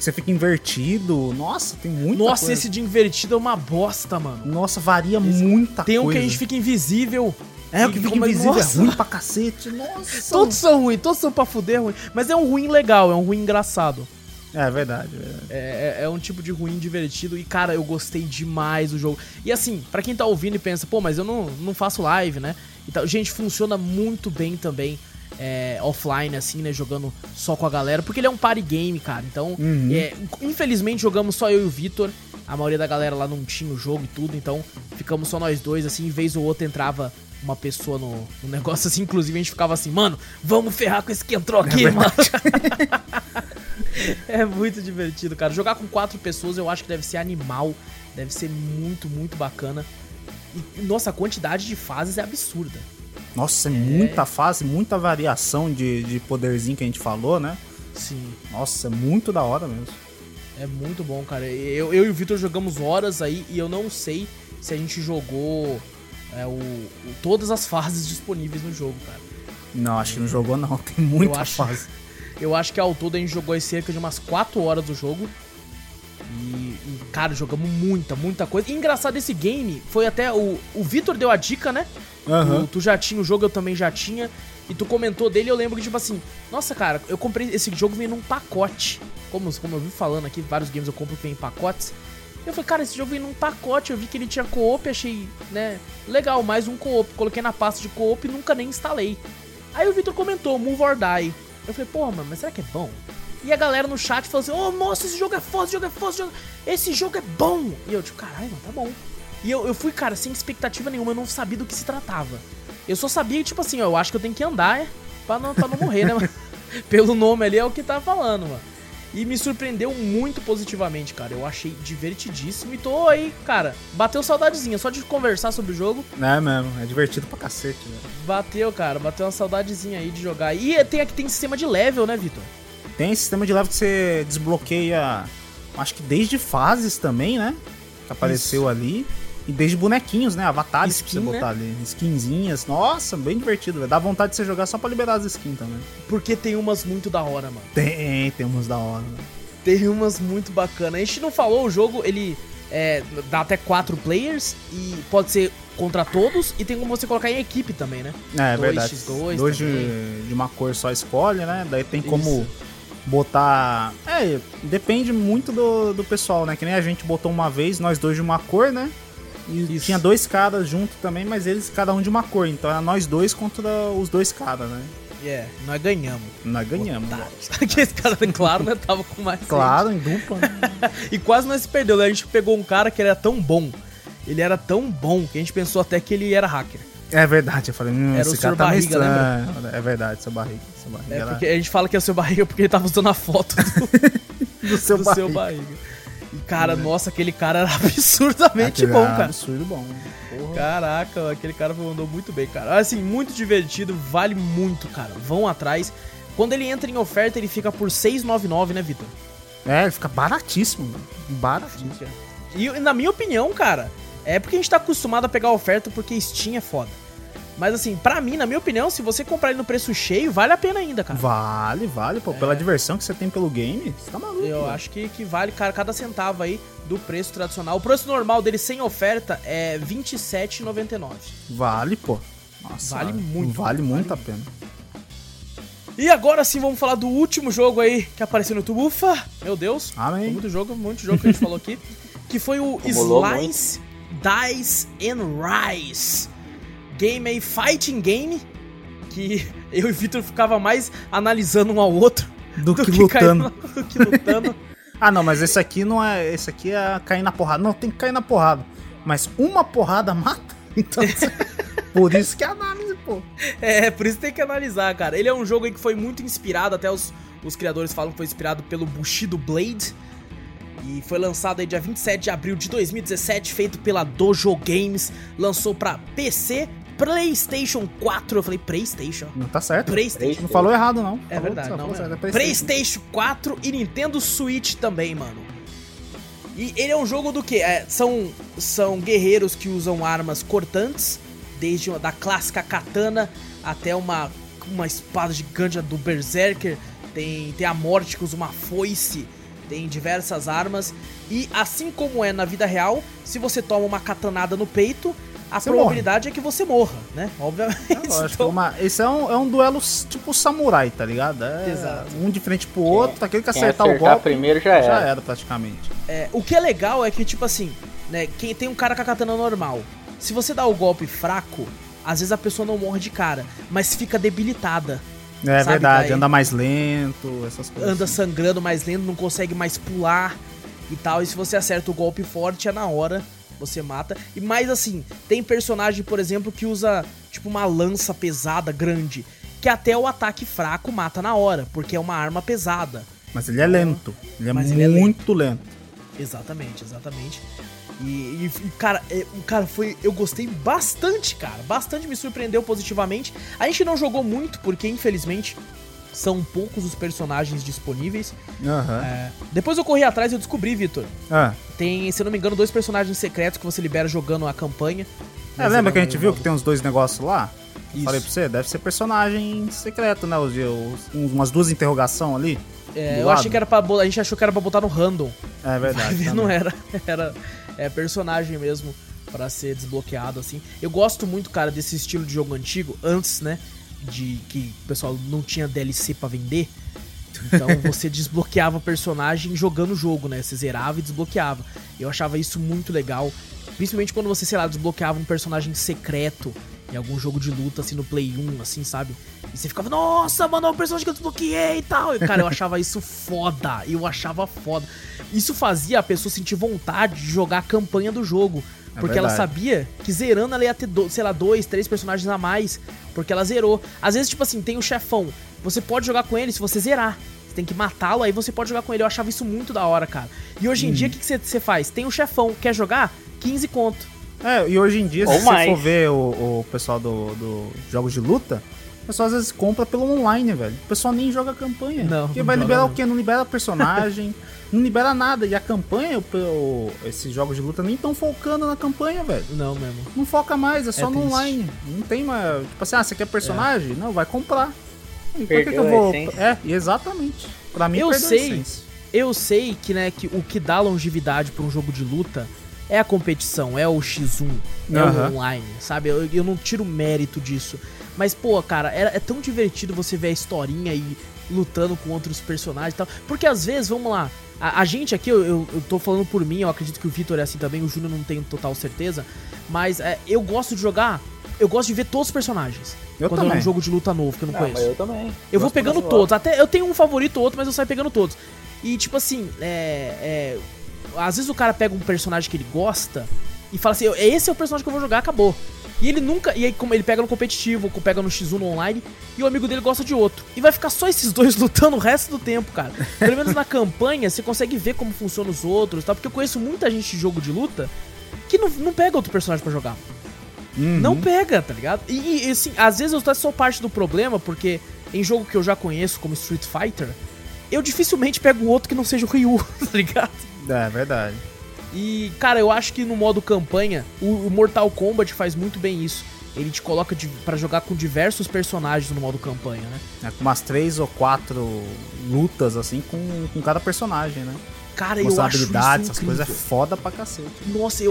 você fica invertido, nossa, tem muita coisa. Nossa, esse de invertido é uma bosta, mano. Nossa, varia muita coisa. Tem um que a gente fica invisível. É, o que fica invisível é ruim pra cacete, nossa. Todos são pra fuder ruim, mas é um ruim legal, é um ruim engraçado. É verdade, é um tipo de ruim divertido. E, cara, eu gostei demais do jogo. E assim, pra quem tá ouvindo e pensa, pô, mas eu não faço live, né? E tal. Gente, funciona muito bem também offline, assim, né? Jogando só com a galera. Porque ele é um party game, cara. Então, infelizmente, jogamos só eu e o Vitor. A maioria da galera lá não tinha o jogo e tudo. Então, ficamos só nós dois, assim. Em vez ou outra, entrava uma pessoa no negócio, assim. Inclusive, a gente ficava assim, mano, vamos ferrar com esse que entrou aqui, mano. É muito divertido, cara. Jogar com 4 pessoas eu acho que deve ser animal. Deve ser muito, muito bacana. E, nossa, a quantidade de fases é absurda. Nossa, é muita fase, muita variação de poderzinho que a gente falou, né? Sim. Nossa, é muito da hora mesmo. É muito bom, cara. Eu e o Vitor jogamos horas aí e eu não sei se a gente jogou todas as fases disponíveis no jogo, cara. Não, acho que não jogou não, tem muita fase. Eu acho que ao todo a gente jogou aí cerca de umas 4 horas do jogo. E cara, jogamos muita coisa. E engraçado, esse game foi até... O Vitor deu a dica, né? Uhum. Tu já tinha o jogo, eu também já tinha. E tu comentou dele, eu lembro que tipo assim... Nossa, cara, eu comprei... Esse jogo vem num pacote. Como eu vi falando aqui, vários games eu compro que vem em pacotes. Eu falei, cara, esse jogo vem num pacote. Eu vi que ele tinha co-op, achei, né? Legal, mais um co-op. Coloquei na pasta de co-op e nunca nem instalei. Aí o Vitor comentou, Move or Die. Eu falei, porra, mano, mas será que é bom? E a galera no chat falou assim, ô, nossa, esse jogo é foda, esse jogo é foda, esse jogo é bom. E eu, tipo, caralho, mano, tá bom. E eu fui, cara, sem expectativa nenhuma, eu não sabia do que se tratava. Eu só sabia, tipo assim, ó, eu acho que eu tenho que andar, pra não morrer, né, mano? Pelo nome ali é o que tá falando, mano. E me surpreendeu muito positivamente, cara. Eu achei divertidíssimo e tô aí, cara, bateu saudadezinha, só de conversar sobre o jogo. É mesmo, é divertido pra cacete, velho. Bateu, cara, bateu uma saudadezinha aí de jogar. E tem sistema de level, né, Vitor? Tem sistema de level que você desbloqueia, acho que desde fases também, né? Que apareceu isso ali. E desde bonequinhos, né? Avatares skin, que você botar, né? Ali. Skinzinhas. Nossa, bem divertido, velho. Dá vontade de você jogar só pra liberar as skins também. Porque tem umas muito da hora, mano. Tem umas da hora. Mano. Tem umas muito bacanas. A gente não falou, o jogo, ele dá até 4 players e pode ser contra todos. E tem como você colocar em equipe também, né? É verdade. 2x2 2 de uma cor só escolhe, né? Daí tem como... Isso. Botar... depende muito do pessoal, né? Que nem a gente botou uma vez, nós dois de uma cor, né? E tinha 2 caras junto também, mas eles cada um de uma cor. Então era nós dois contra os 2 caras, né? Nós ganhamos. Porque esse cara, claro, né? Tava com mais... Claro, gente. Em dupla. Né? E quase nós se perdeu, né? A gente pegou um cara que era tão bom. Ele era tão bom que a gente pensou até que ele era hacker. É verdade, eu falei, era esse o cara tá meio estranho. Lembra? É verdade, seu barriga. Porque a gente fala que é o seu barriga porque ele tava usando a foto do seu barriga. E cara, nossa, aquele cara era absurdamente bom, cara. Absurdo bom. Porra. Caraca, aquele cara mandou muito bem, cara. Assim, muito divertido, vale muito, cara. Vão atrás. Quando ele entra em oferta, ele fica por R$6,99, né, Vitor? Ele fica baratíssimo, mano. Baratíssimo. E na minha opinião, cara, é porque a gente tá acostumado a pegar oferta porque Steam é foda. Mas assim, pra mim, na minha opinião, se você comprar ele no preço cheio, vale a pena ainda, cara. Vale, pô. Pela diversão que você tem pelo game, você tá maluco. Eu acho que vale, cara, cada centavo aí do preço tradicional. O preço normal dele sem oferta é R$27,99. Vale, pô. Nossa, vale muito. Vale muito a pena. E agora sim, vamos falar do último jogo aí que apareceu no YouTube. Ufa, meu Deus. Amém. Muito jogo que a gente falou aqui. Que foi o Slice, Dice and Rise. Game aí, fighting game, que eu e o Vitor ficava mais analisando um ao outro do que lutando. Ah, não, mas esse aqui não é. Esse aqui é cair na porrada. Não, tem que cair na porrada. Mas uma porrada mata? Então. Por isso que é análise, pô. Por isso tem que analisar, cara. Ele é um jogo aí que foi muito inspirado, até os criadores falam que foi inspirado pelo Bushido Blade. E foi lançado aí dia 27 de abril de 2017, feito pela Dojo Games. Lançou pra PC, PlayStation 4. Eu falei PlayStation. Não tá certo. PlayStation. Não falou errado, não. É falou, verdade, não. Certo, PlayStation 4 e Nintendo Switch também, mano. E ele é um jogo do quê? São guerreiros que usam armas cortantes, desde da clássica katana até uma espada gigante do Berserker. Tem a morte que usa uma foice. Tem diversas armas. E assim como é na vida real, se você toma uma katanada no peito, a você probabilidade morre. É que você morra, né? Obviamente. Esse é um duelo tipo samurai, tá ligado? Exato. Um de frente pro outro, aquele que acertar o golpe primeiro já era praticamente. O que é legal é que, tipo assim, né, quem tem um cara com a katana normal, se você dá o golpe fraco, às vezes a pessoa não morre de cara, mas fica debilitada. É verdade, anda mais lento, essas coisas. Anda sangrando mais lento, não consegue mais pular e tal. E se você acerta o golpe forte, é na hora, você mata. E mais assim, tem personagem, por exemplo, que usa tipo uma lança pesada, grande, que até o ataque fraco mata na hora, porque é uma arma pesada. Mas ele é lento, ele é muito lento. Exatamente. E cara, eu gostei bastante, me surpreendeu positivamente. A gente não jogou muito, porque infelizmente são poucos os personagens disponíveis. Uhum. É, depois eu corri atrás e eu descobri, Vitor. Tem, se eu não me engano, 2 personagens secretos que você libera jogando a campanha. É, lembra que a gente viu que tem uns 2 negócios lá? Isso. Falei pra você, deve ser personagem secreto, né? Umas 2 interrogações ali. É, eu achei que era pra botar. A gente achou que era pra botar no random. É verdade. Não era. É personagem mesmo pra ser desbloqueado, assim. Eu gosto muito, cara, desse estilo de jogo antigo, antes, né? De que o pessoal não tinha DLC pra vender. Então você desbloqueava o personagem jogando o jogo, né? Você zerava e desbloqueava. Eu achava isso muito legal. Principalmente quando você, sei lá, desbloqueava um personagem secreto em algum jogo de luta, assim, no Play 1, assim, sabe? E você ficava, nossa, mano, é um personagem que eu desbloqueei e tal. E, cara, eu achava isso foda. Eu achava foda. Isso fazia a pessoa sentir vontade de jogar a campanha do jogo. É porque verdade. Ela sabia que zerando ela ia ter, sei lá, 2, 3 personagens a mais. Porque ela zerou. Às vezes, tipo assim, tem o chefão. Você pode jogar com ele se você zerar. Você tem que matá-lo, aí você pode jogar com ele. Eu achava isso muito da hora, cara. E hoje em dia, o que você faz? Tem o chefão. Quer jogar? 15 conto. É, e hoje em dia, se você for ver o pessoal do jogos de luta, o pessoal às vezes compra pelo online, velho. O pessoal nem joga a campanha. Não, porque vai liberar o quê? Não libera personagem, não libera nada. E a campanha, esses jogos de luta nem estão focando na campanha, velho. Não mesmo. Não foca mais, é só no online. Não tem mais... Tipo assim, ah, você quer personagem? Não, vai comprar. Por que eu vou... É, exatamente. Pra mim, eu sei que, né, que o que dá longevidade pra um jogo de luta... É a competição, é o X1, é o online, sabe? Eu não tiro mérito disso. Mas, pô, cara, é tão divertido você ver a historinha e lutando com outros personagens e tal. Porque, às vezes, vamos lá, a gente aqui, eu tô falando por mim, eu acredito que o Vitor é assim também, o Júnior não tenho total certeza. Mas eu gosto de jogar, eu gosto de ver todos os personagens. Eu quando também. É um jogo de luta novo que eu não conheço. Mas eu também. Eu vou pegando todos, até eu tenho um favorito ou outro, mas eu saio pegando todos. E, tipo assim, às vezes o cara pega um personagem que ele gosta e fala assim, esse é o personagem que eu vou jogar, acabou. E ele nunca... E aí como ele pega no competitivo, pega no X1 no online, e o amigo dele gosta de outro. E vai ficar só esses dois lutando o resto do tempo, cara. Pelo menos na campanha você consegue ver como funcionam os outros, tá? Porque eu conheço muita gente de jogo de luta que não pega outro personagem pra jogar. Uhum. Não pega, tá ligado? E assim, às vezes eu sou parte do problema, porque em jogo que eu já conheço, como Street Fighter, eu dificilmente pego outro que não seja o Ryu, tá ligado? É, verdade. E, cara, eu acho que no modo campanha, o Mortal Kombat faz muito bem isso. Ele te coloca pra jogar com diversos personagens no modo campanha, né? É, com umas 3 ou 4 lutas, assim, com cada personagem, né? Cara, eu acho isso incrível. Essas coisas é foda pra cacete. Nossa,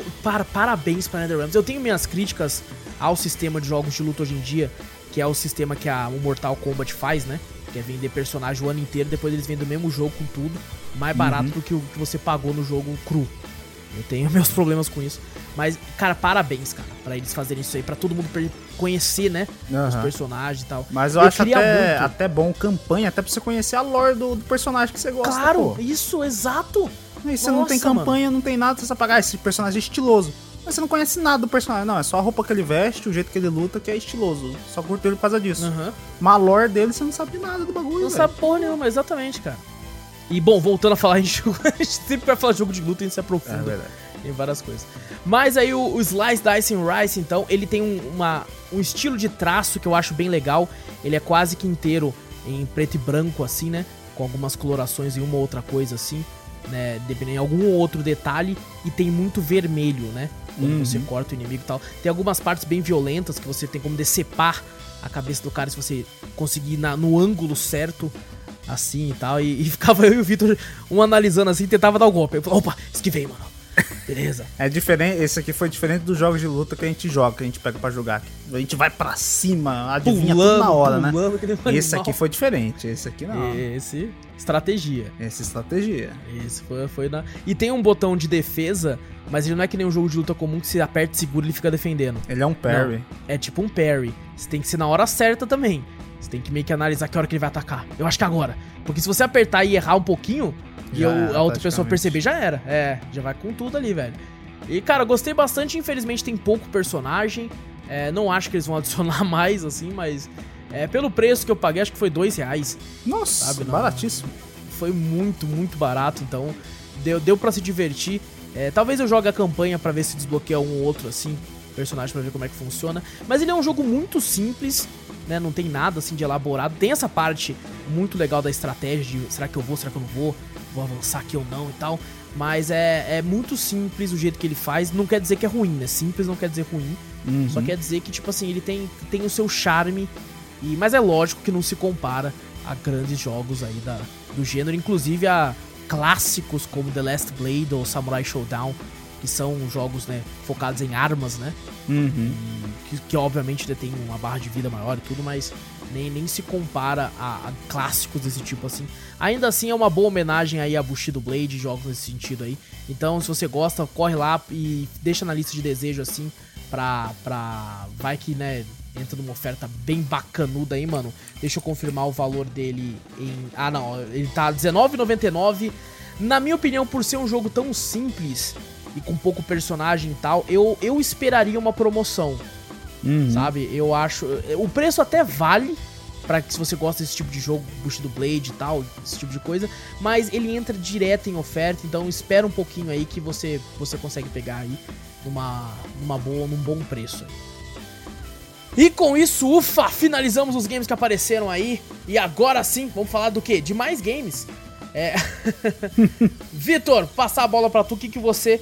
parabéns pra NetherRealm. Eu tenho minhas críticas ao sistema de jogos de luta hoje em dia, que é o sistema que o Mortal Kombat faz, né? Que é vender personagem o ano inteiro, depois eles vendem o mesmo jogo com tudo, mais barato do que o que você pagou no jogo cru. Eu tenho meus problemas com isso. Mas, cara, parabéns, cara, pra eles fazerem isso aí, pra todo mundo conhecer, né, os personagens e tal. Mas eu acho até bom campanha, até pra você conhecer a lore do personagem que você gosta, claro, pô. Isso, exato. E você não tem campanha, mano. Não tem nada, você só paga, esse personagem é estiloso. Mas você não conhece nada do personagem, não. É só a roupa que ele veste, o jeito que ele luta, que é estiloso. Só curto ele por causa disso. Mas a lore dele, você não sabe nada do bagulho, não sabe porra nenhuma, exatamente, cara. E, bom, voltando a falar em jogo, a gente sempre vai falar de jogo de luta e a gente se aprofunda em várias coisas. Mas aí o Slice, Dice and Rise, então, ele tem um estilo de traço que eu acho bem legal. Ele é quase que inteiro em preto e branco, assim, né? Com algumas colorações e uma ou outra coisa, assim. Né, dependendo de algum outro detalhe, e tem muito vermelho, né? Quando você corta o inimigo e tal. Tem algumas partes bem violentas que você tem como decepar a cabeça do cara se você conseguir no ângulo certo, assim e tal. E ficava eu e o Vitor, um analisando assim, tentava dar o golpe. Eu falava, opa, esquivei, mano. Beleza. É diferente, esse aqui foi diferente dos jogos de luta que a gente joga, que a gente pega pra jogar. A gente vai pra cima, adivinha pulando, tudo na hora, né? Esse aqui foi diferente, esse aqui não. Esse, estratégia. Esse foi na... E tem um botão de defesa, mas ele não é que nem um jogo de luta comum que você aperta e segura e ele fica defendendo. Ele é um parry. Não, é tipo um parry. Você tem que ser na hora certa também. Você tem que meio que analisar que hora que ele vai atacar. Eu acho que agora. Porque se você apertar e errar um pouquinho... E a outra pessoa perceber, já era. É, já vai com tudo ali, velho. E, cara, eu gostei bastante. Infelizmente tem pouco personagem. É, não acho que eles vão adicionar mais, assim, mas... É, pelo preço que eu paguei, acho que foi R$2. Nossa, sabe? Baratíssimo. Foi muito, muito barato, então... Deu pra se divertir. É, talvez eu jogue a campanha pra ver se desbloqueia um ou outro, assim... Personagem pra ver como é que funciona. Mas ele é um jogo muito simples... né? Não tem nada assim de elaborado. Tem essa parte muito legal da estratégia de será que eu vou, será que eu não vou? Vou avançar aqui ou não e tal. Mas é muito simples o jeito que ele faz. Não quer dizer que é ruim, né? Simples não quer dizer ruim. Uhum. Só quer dizer que, tipo assim, ele tem o seu charme. Mas é lógico que não se compara a grandes jogos aí do gênero. Inclusive a clássicos como The Last Blade ou Samurai Showdown, que são jogos, né, focados em armas, né? Uhum. Que obviamente ele tem uma barra de vida maior e tudo, mas nem se compara a clássicos desse tipo assim. Ainda assim é uma boa homenagem aí a Bushido Blade, jogos nesse sentido aí. Então, se você gosta, corre lá e deixa na lista de desejo assim pra vai que, né, entra numa oferta bem bacanuda aí, mano. Deixa eu confirmar o valor dele em... Ah, não, ele tá R$19,99. Na minha opinião, por ser um jogo tão simples e com pouco personagem e tal, eu esperaria uma promoção, sabe? Eu acho... O preço até vale, pra que se você gosta desse tipo de jogo, Bushido Blade e tal, esse tipo de coisa, mas ele entra direto em oferta, então espera um pouquinho aí que você consegue pegar aí num bom preço aí. E com isso, ufa, finalizamos os games que apareceram aí. E agora sim, vamos falar do quê? De mais games. Vitor, passar a bola pra tu. O que você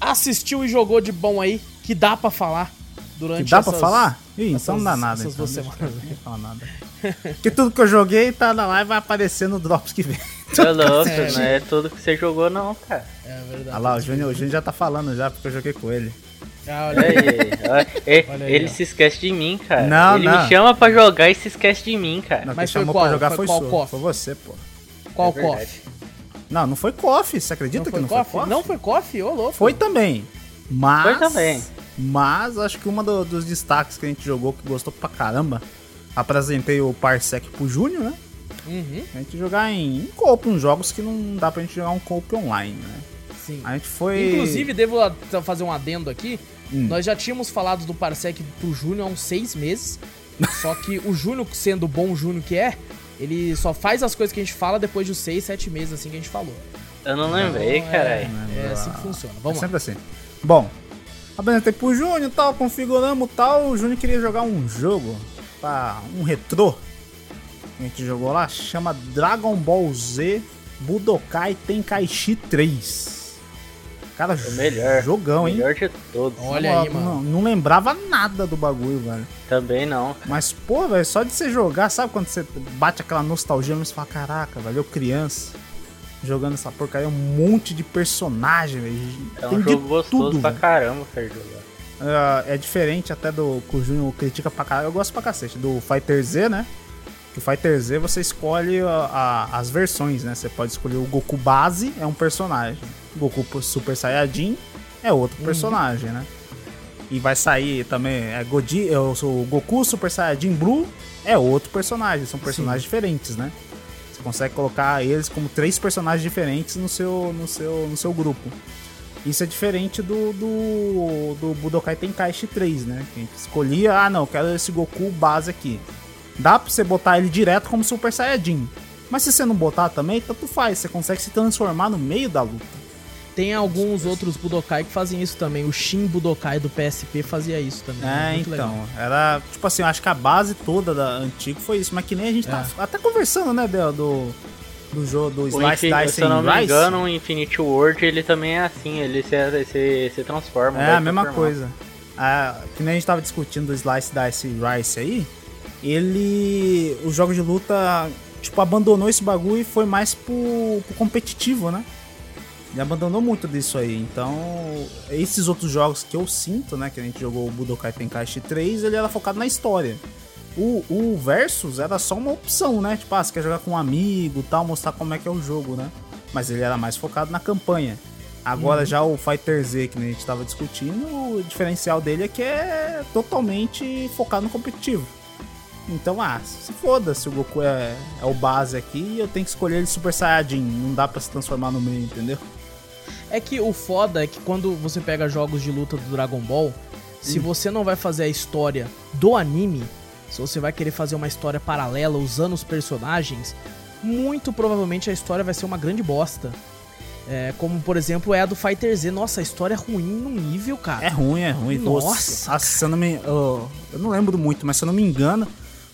assistiu e jogou de bom aí, que dá pra falar durante pra falar? Ih, então não dá nada. Essas duas semanas. Não fala nada. Porque tudo que eu joguei tá na live, vai aparecer no Drops que vem. É louco, não é tudo que você jogou não, cara. É verdade. Olha lá, o Júnior já tá falando já, porque eu joguei com ele. Ah, olha aí. Ele se esquece de mim, cara. Ele me chama pra jogar e se esquece de mim, cara. Mas quem chamou pra jogar foi você. Foi você, pô. Qual KOF? Não, não foi KOF. Você acredita que não foi KOF? Não foi KOF? Ô, louco. Foi também. Mas acho que dos destaques que a gente jogou, que gostou pra caramba, apresentei o Parsec pro Júnior, né? Uhum. A gente jogar em co-op, uns jogos que não dá pra gente jogar um co-op online, né? Sim. A gente foi... Inclusive, devo fazer um adendo aqui. Nós já tínhamos falado do Parsec pro Júnior há uns 6 meses. Só que o Júnior, sendo o bom Júnior que é, ele só faz as coisas que a gente fala depois de 6, 7 meses, assim que a gente falou. Eu não lembrei, caralho. É assim que funciona. Vamos lá. Sempre assim. Bom, apresentei pro Júnior, tal, configuramos, tal. O Júnior queria jogar um jogo, tá, um retrô. A gente jogou lá, chama Dragon Ball Z Budokai Tenkaichi 3. Cara, melhor, jogão, hein? Melhor de todos. Olha, não, aí, mano. Não lembrava nada do bagulho, velho. Também não, cara. Mas, pô, velho, só de você jogar, sabe quando você bate aquela nostalgia, mas você fala, caraca, velho, eu criança, jogando essa porcaria, um monte de personagem, velho. É um jogo gostoso tudo, pra velho. Caramba, cara, jogar. É diferente até do que o Júnior critica pra caralho, eu gosto pra cacete, do FighterZ, né? Que o FighterZ você escolhe as versões, né? Você pode escolher o Goku base, é um personagem. Goku Super Saiyajin é outro personagem, né? E vai sair também o Goku Super Saiyajin Blue é outro personagem. São personagens diferentes, né? Você consegue colocar eles como 3 personagens diferentes no seu grupo. Isso é diferente do Budokai Tenkaichi 3, né? Que a gente escolhia, eu quero esse Goku base aqui. Dá pra você botar ele direto como Super Saiyajin. Mas se você não botar também, tanto faz. Você consegue se transformar no meio da luta. Tem alguns outros Budokai que fazem isso também. O Shin Budokai do PSP fazia isso também. Muito então. Legal. Era, tipo assim, eu acho que a base toda da antiga foi isso. Mas que nem a gente tá até conversando, né, Bel, do jogo do Slice Dice and Rise. Se eu não me engano, o Infinity World, ele também é assim. Ele se transforma. É a mesma coisa. Que nem a gente tava discutindo do Slice Dice and Rise aí. Os jogos de luta, tipo, abandonou esse bagulho e foi mais pro competitivo, né? Ele abandonou muito disso aí, então esses outros jogos que eu sinto, né, que a gente jogou o Budokai Tenkaichi 3, ele era focado na história. O Versus era só uma opção, né, tipo, você quer jogar com um amigo e tal, mostrar como é que é o jogo, né, mas ele era mais focado na campanha. Agora já o FighterZ, que a gente tava discutindo, o diferencial dele é que é totalmente focado no competitivo. Então, se foda-se, o Goku é o base aqui e eu tenho que escolher ele Super Saiyajin, não dá pra se transformar no meio, entendeu? É que o foda é que quando você pega jogos de luta do Dragon Ball, se você não vai fazer a história do anime, se você vai querer fazer uma história paralela usando os personagens, muito provavelmente a história vai ser uma grande bosta. Como, por exemplo, é a do FighterZ. Nossa, a história é ruim num nível, cara. É ruim. Nossa, se eu não me engano,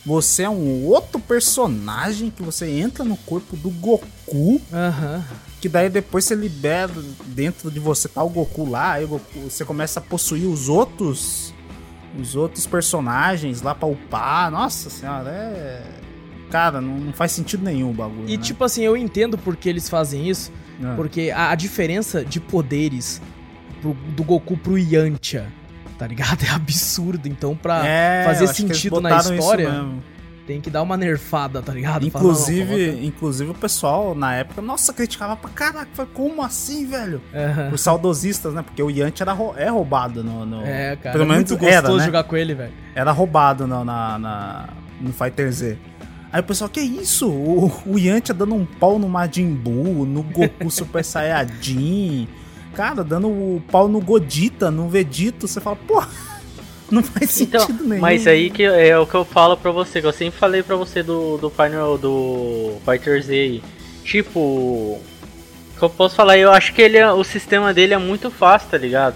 Você é um outro personagem que você entra no corpo do Goku. Aham. Que daí depois você libera dentro de você, tá o Goku lá, aí o Goku, você começa a possuir os outros personagens lá pra upar. Nossa senhora, é... Cara, não faz sentido nenhum o bagulho, e né? Tipo assim, eu entendo porque eles fazem isso, porque a diferença de poderes do Goku pro Yantia, tá ligado? É absurdo, então pra fazer sentido na história... Tem que dar uma nerfada, tá ligado? Inclusive o pessoal, na época, nossa, criticava pra caraca, como assim, velho? Uhum. Os saudosistas, né? Porque o Yantia é roubado no... É, cara, pelo menos muito gostoso, né? Jogar com ele, velho. Era roubado no FighterZ. Aí o pessoal, que isso? O Yantia dando um pau no Majin Buu, no Goku Super Saiyajin, cara, dando um pau no Godita, no Vegeta, você fala, pô... Não faz sentido nenhum. Mas aí que é o que eu falo pra você, que eu sempre falei pra você do final do FighterZ aí. Tipo, o que eu posso falar, eu acho que o sistema dele é muito fácil, tá ligado?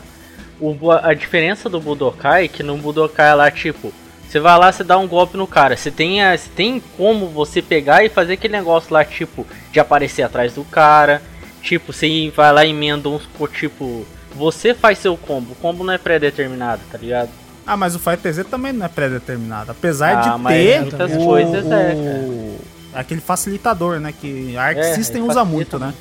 A diferença do Budokai é que no Budokai lá, tipo, você vai lá, você dá um golpe no cara. Você tem como você pegar e fazer aquele negócio lá, tipo, de aparecer atrás do cara. Tipo, você vai lá e emenda uns, tipo, você faz seu combo. O combo não é pré-determinado, tá ligado? Ah, mas o FighterZ também não é pré-determinado. Apesar de ter muitas coisas, aquele facilitador, né? Que a Arc System usa muito, né?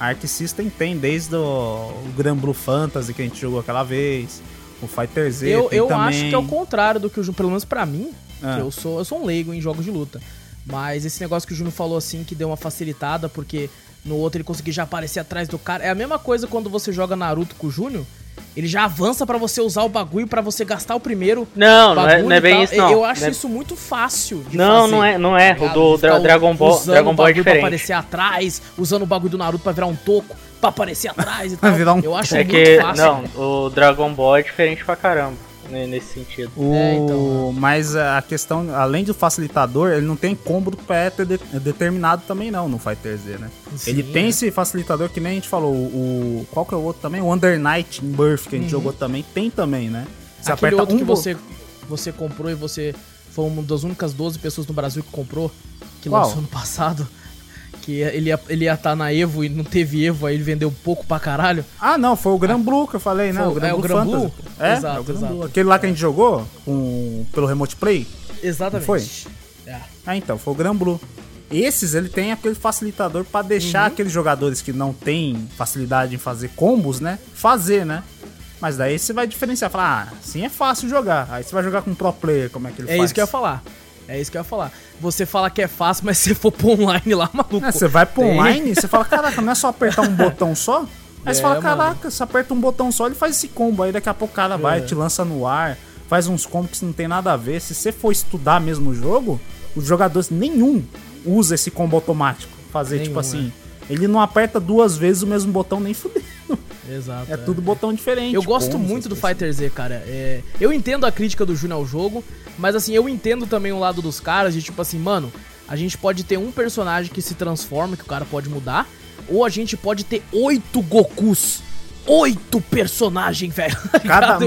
A Arc System tem desde o Gran Blue Fantasy que a gente jogou aquela vez. O FighterZ eu também. Acho que é o contrário do que o Júnior, pelo menos pra mim, que eu sou um leigo em jogos de luta. Mas esse negócio que o Júnior falou assim, que deu uma facilitada, porque no outro ele conseguia já aparecer atrás do cara. É a mesma coisa quando você joga Naruto com o Júnior. Ele já avança pra você usar o bagulho, pra você gastar o primeiro. Não é bem isso, não. Eu acho isso muito fácil de fazer. Não é. O do Dragon Ball é diferente. Usando o bagulho pra aparecer atrás, usando o bagulho do Naruto pra virar um toco, pra aparecer atrás e tal. Eu acho muito fácil. Não, o Dragon Ball é diferente pra caramba, né, nesse sentido. Mas a questão, além do facilitador, ele não tem combo pré-determinado também não no FighterZ, né? Sim. Ele tem esse facilitador que nem a gente falou, qual que é o outro também? O Under Night in Birth que a gente jogou também, tem né? Você aquele aperta outro que você comprou e você foi uma das únicas 12 pessoas no Brasil que comprou, que lançou ano passado. Que ele ia estar na Evo e não teve Evo, aí ele vendeu pouco pra caralho. Ah, não, foi o Gran Blue que eu falei, né? O Gran Blue? Exato, o Gran Blue. Aquele lá que a gente jogou pelo Remote Play? Exatamente. Foi? É. Ah, então, foi o Gran Blue. Esses, ele tem aquele facilitador pra deixar aqueles jogadores que não tem facilidade em fazer combos, né? Fazer, né? Mas daí você vai diferenciar, falar, assim é fácil jogar. Aí você vai jogar com um pro player, como é que ele faz? É isso que eu ia falar. Você fala que é fácil, mas se você for pro online lá, maluco... Você vai pro online, você fala, caraca, não é só apertar um botão só? Aí você fala, caraca, você aperta um botão só, ele faz esse combo. Aí daqui a pouco o cara vai, te lança no ar, faz uns combos que não tem nada a ver. Se você for estudar mesmo o jogo, os jogadores, nenhum usa esse combo automático. Fazer nenhum, tipo assim, ele não aperta duas vezes o mesmo botão nem fudendo. Exato. É tudo botão diferente. Eu gosto muito do FighterZ, cara. Eu entendo a crítica do Júnior ao jogo, mas assim, eu entendo também o lado dos caras de tipo assim, mano, a gente pode ter um personagem que se transforma, que o cara pode mudar, ou a gente pode ter 8 Gokus. 8 personagens, velho.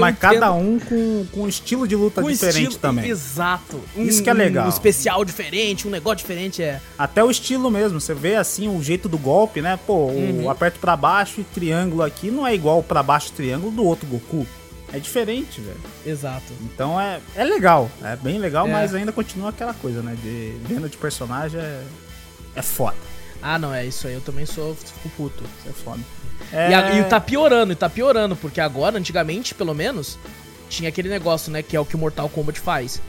Mas cada um com um estilo de luta diferente também. Exato. Isso que é legal. Um especial diferente, um negócio diferente. Até o estilo mesmo. Você vê assim o jeito do golpe, né? Pô, o aperto pra baixo e triângulo aqui não é igual pra baixo e triângulo do outro Goku. É diferente, velho. Exato. Então é legal. É bem legal, mas ainda continua aquela coisa, né? De venda de personagem é foda. Ah, não, é isso aí. Eu também fico puto. Isso é foda. E tá piorando, porque agora, antigamente, pelo menos, tinha aquele negócio, né, que é o que o Mortal Kombat faz.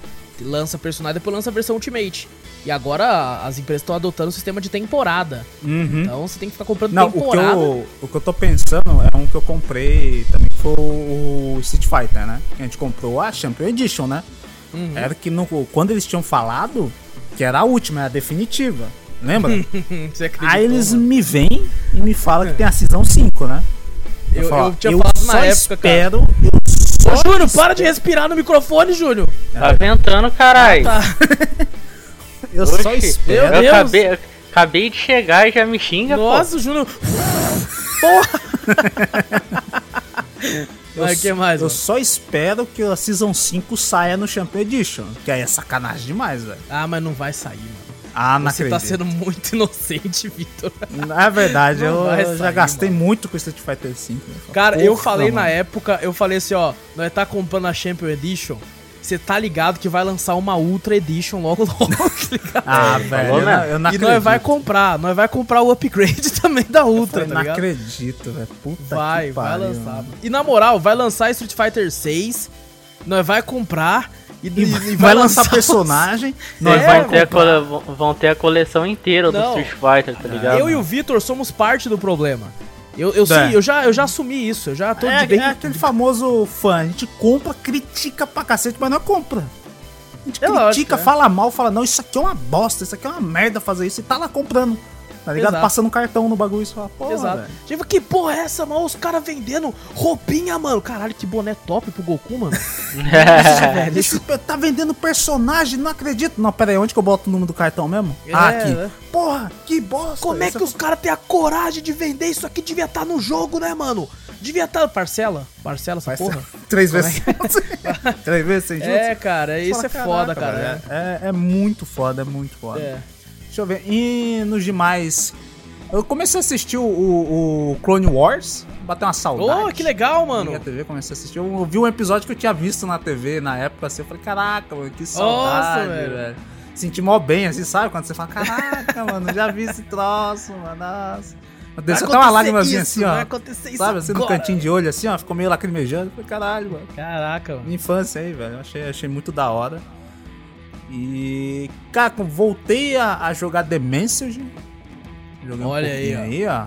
Lança personagem, depois lança a versão Ultimate. E agora as empresas estão adotando o sistema de temporada. Então você tem que ficar comprando temporada. O que eu tô pensando é um que eu comprei também, que foi o Street Fighter, né? Que a gente comprou a Champion Edition, né? Era que quando eles tinham falado que era a última, era a definitiva. Lembra? Você acreditou, aí eles me vêm e me falam que tem a Season 5, né? Eu tinha falado na época, espero, cara. Ô, Júnior, para de respirar no microfone, Júnior. Tá ventando, caralho. Tá. Eu Oxe, só espero. Eu acabei de chegar e já me xinga, Nossa, pô. Nossa, Júnior. Porra. Mas que mais, eu só espero que a Season 5 saia no Champion Edition, que aí é sacanagem demais, velho. Ah, mas não vai sair, mano. Ah, não acredito. Você tá sendo muito inocente, Vitor. É verdade, eu já gastei muito com Street Fighter V. Cara, eu falei na época, eu falei assim, ó, nós tá comprando a Champion Edition, você tá ligado que vai lançar uma Ultra Edition logo logo, ligado? Ah, velho, eu não acredito. E nós vai comprar o upgrade também da Ultra, eu falei, tá ligado? Não acredito, velho, puta que pariu. Vai lançar, mano. E na moral, vai lançar Street Fighter 6, nós vai comprar... E vai lançar personagem. Vão ter a coleção inteira do Street Fighter, tá ligado? Eu e o Vitor somos parte do problema. Eu já assumi isso. Eu já tô de bem. É aquele famoso fã. A gente compra, critica pra cacete, mas não compra. A gente critica, fala mal, fala não, isso aqui é uma bosta, isso aqui é uma merda fazer isso. E tá lá comprando. Tá ligado? Exato. Passando cartão no bagulho e fala, porra, exato. Tipo, que porra é essa, mano? Os caras vendendo roupinha, mano. Caralho, que boné top pro Goku, mano. Esse tá vendendo personagem, não acredito. Não, pera aí, onde que eu boto o número do cartão mesmo? Aqui. É. Porra, que bosta. Como é que os caras têm a coragem de vender isso aqui? Devia estar no jogo, né, mano? Devia estar... Parcela essa porra. 3 vezes. 3 vezes sem juros? É, cara, isso fala, é foda, cara. É muito foda, é muito foda. É. Deixa eu ver, e nos demais, eu comecei a assistir o Clone Wars, bateu uma saudade. Oh, que legal, mano. TV, comecei a assistir, eu vi um episódio que eu tinha visto na TV na época, assim, eu falei, caraca, mano, que saudade, nossa, velho. Senti mó bem, assim, sabe, quando você fala, caraca, mano, já vi esse troço, mano, nossa. Deu só até uma lágrimazinha assim, ó, sabe, assim, no cantinho de olho, assim, ó, ficou meio lacrimejando, eu falei, caralho, mano. Caraca, mano. Minha infância aí, velho, achei muito da hora. E, cara, voltei a jogar The Messenger. Olha aí, ó.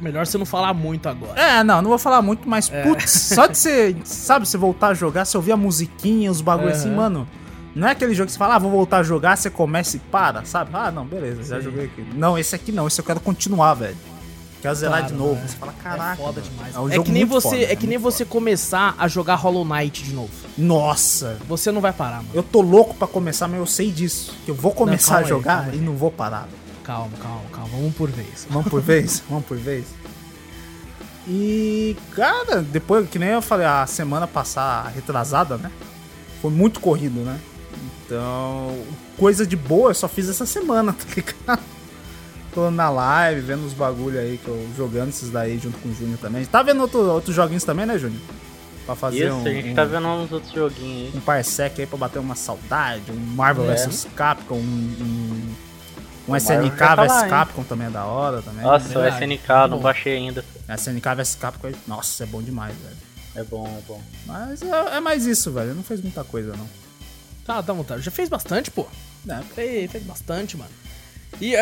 Melhor você não falar muito agora. É, não vou falar muito, mas, putz, só de você, sabe, você voltar a jogar, você ouvir a musiquinha, os bagulho assim, mano. Não é aquele jogo que você fala, ah, vou voltar a jogar, você começa e para, sabe? Ah, não, beleza, já joguei aqui. Não, esse aqui não, esse eu quero continuar, velho. Quero zerar de novo. Você fala, caraca, é foda demais. É um jogo muito foda. É que nem você começar a jogar Hollow Knight de novo. Nossa. Você não vai parar, mano. Eu tô louco pra começar, mas eu sei disso. Que eu vou começar a jogar e não vou parar. Calma. Vamos por vez. E, cara, depois, que nem eu falei, a semana passada, retrasada, né? Foi muito corrido, né? Então, coisa de boa eu só fiz essa semana, tá ligado? Tô na live, vendo os bagulho aí, que eu jogando esses daí junto com o Júnior também. A gente tá vendo outros joguinhos também, né, Júnior? Pra fazer isso, a gente tá vendo uns outros joguinhos aí. Um Parsec aí pra bater uma saudade, um Marvel vs Capcom, um SNK vs Capcom também é da hora. Também. Nossa, o SNK, não baixei ainda. SNK vs Capcom, nossa, é bom demais, velho. É bom. Mas é mais isso, velho, não fez muita coisa, não. Tá, dá vontade. Já fez bastante, pô. É, fez bastante, mano. E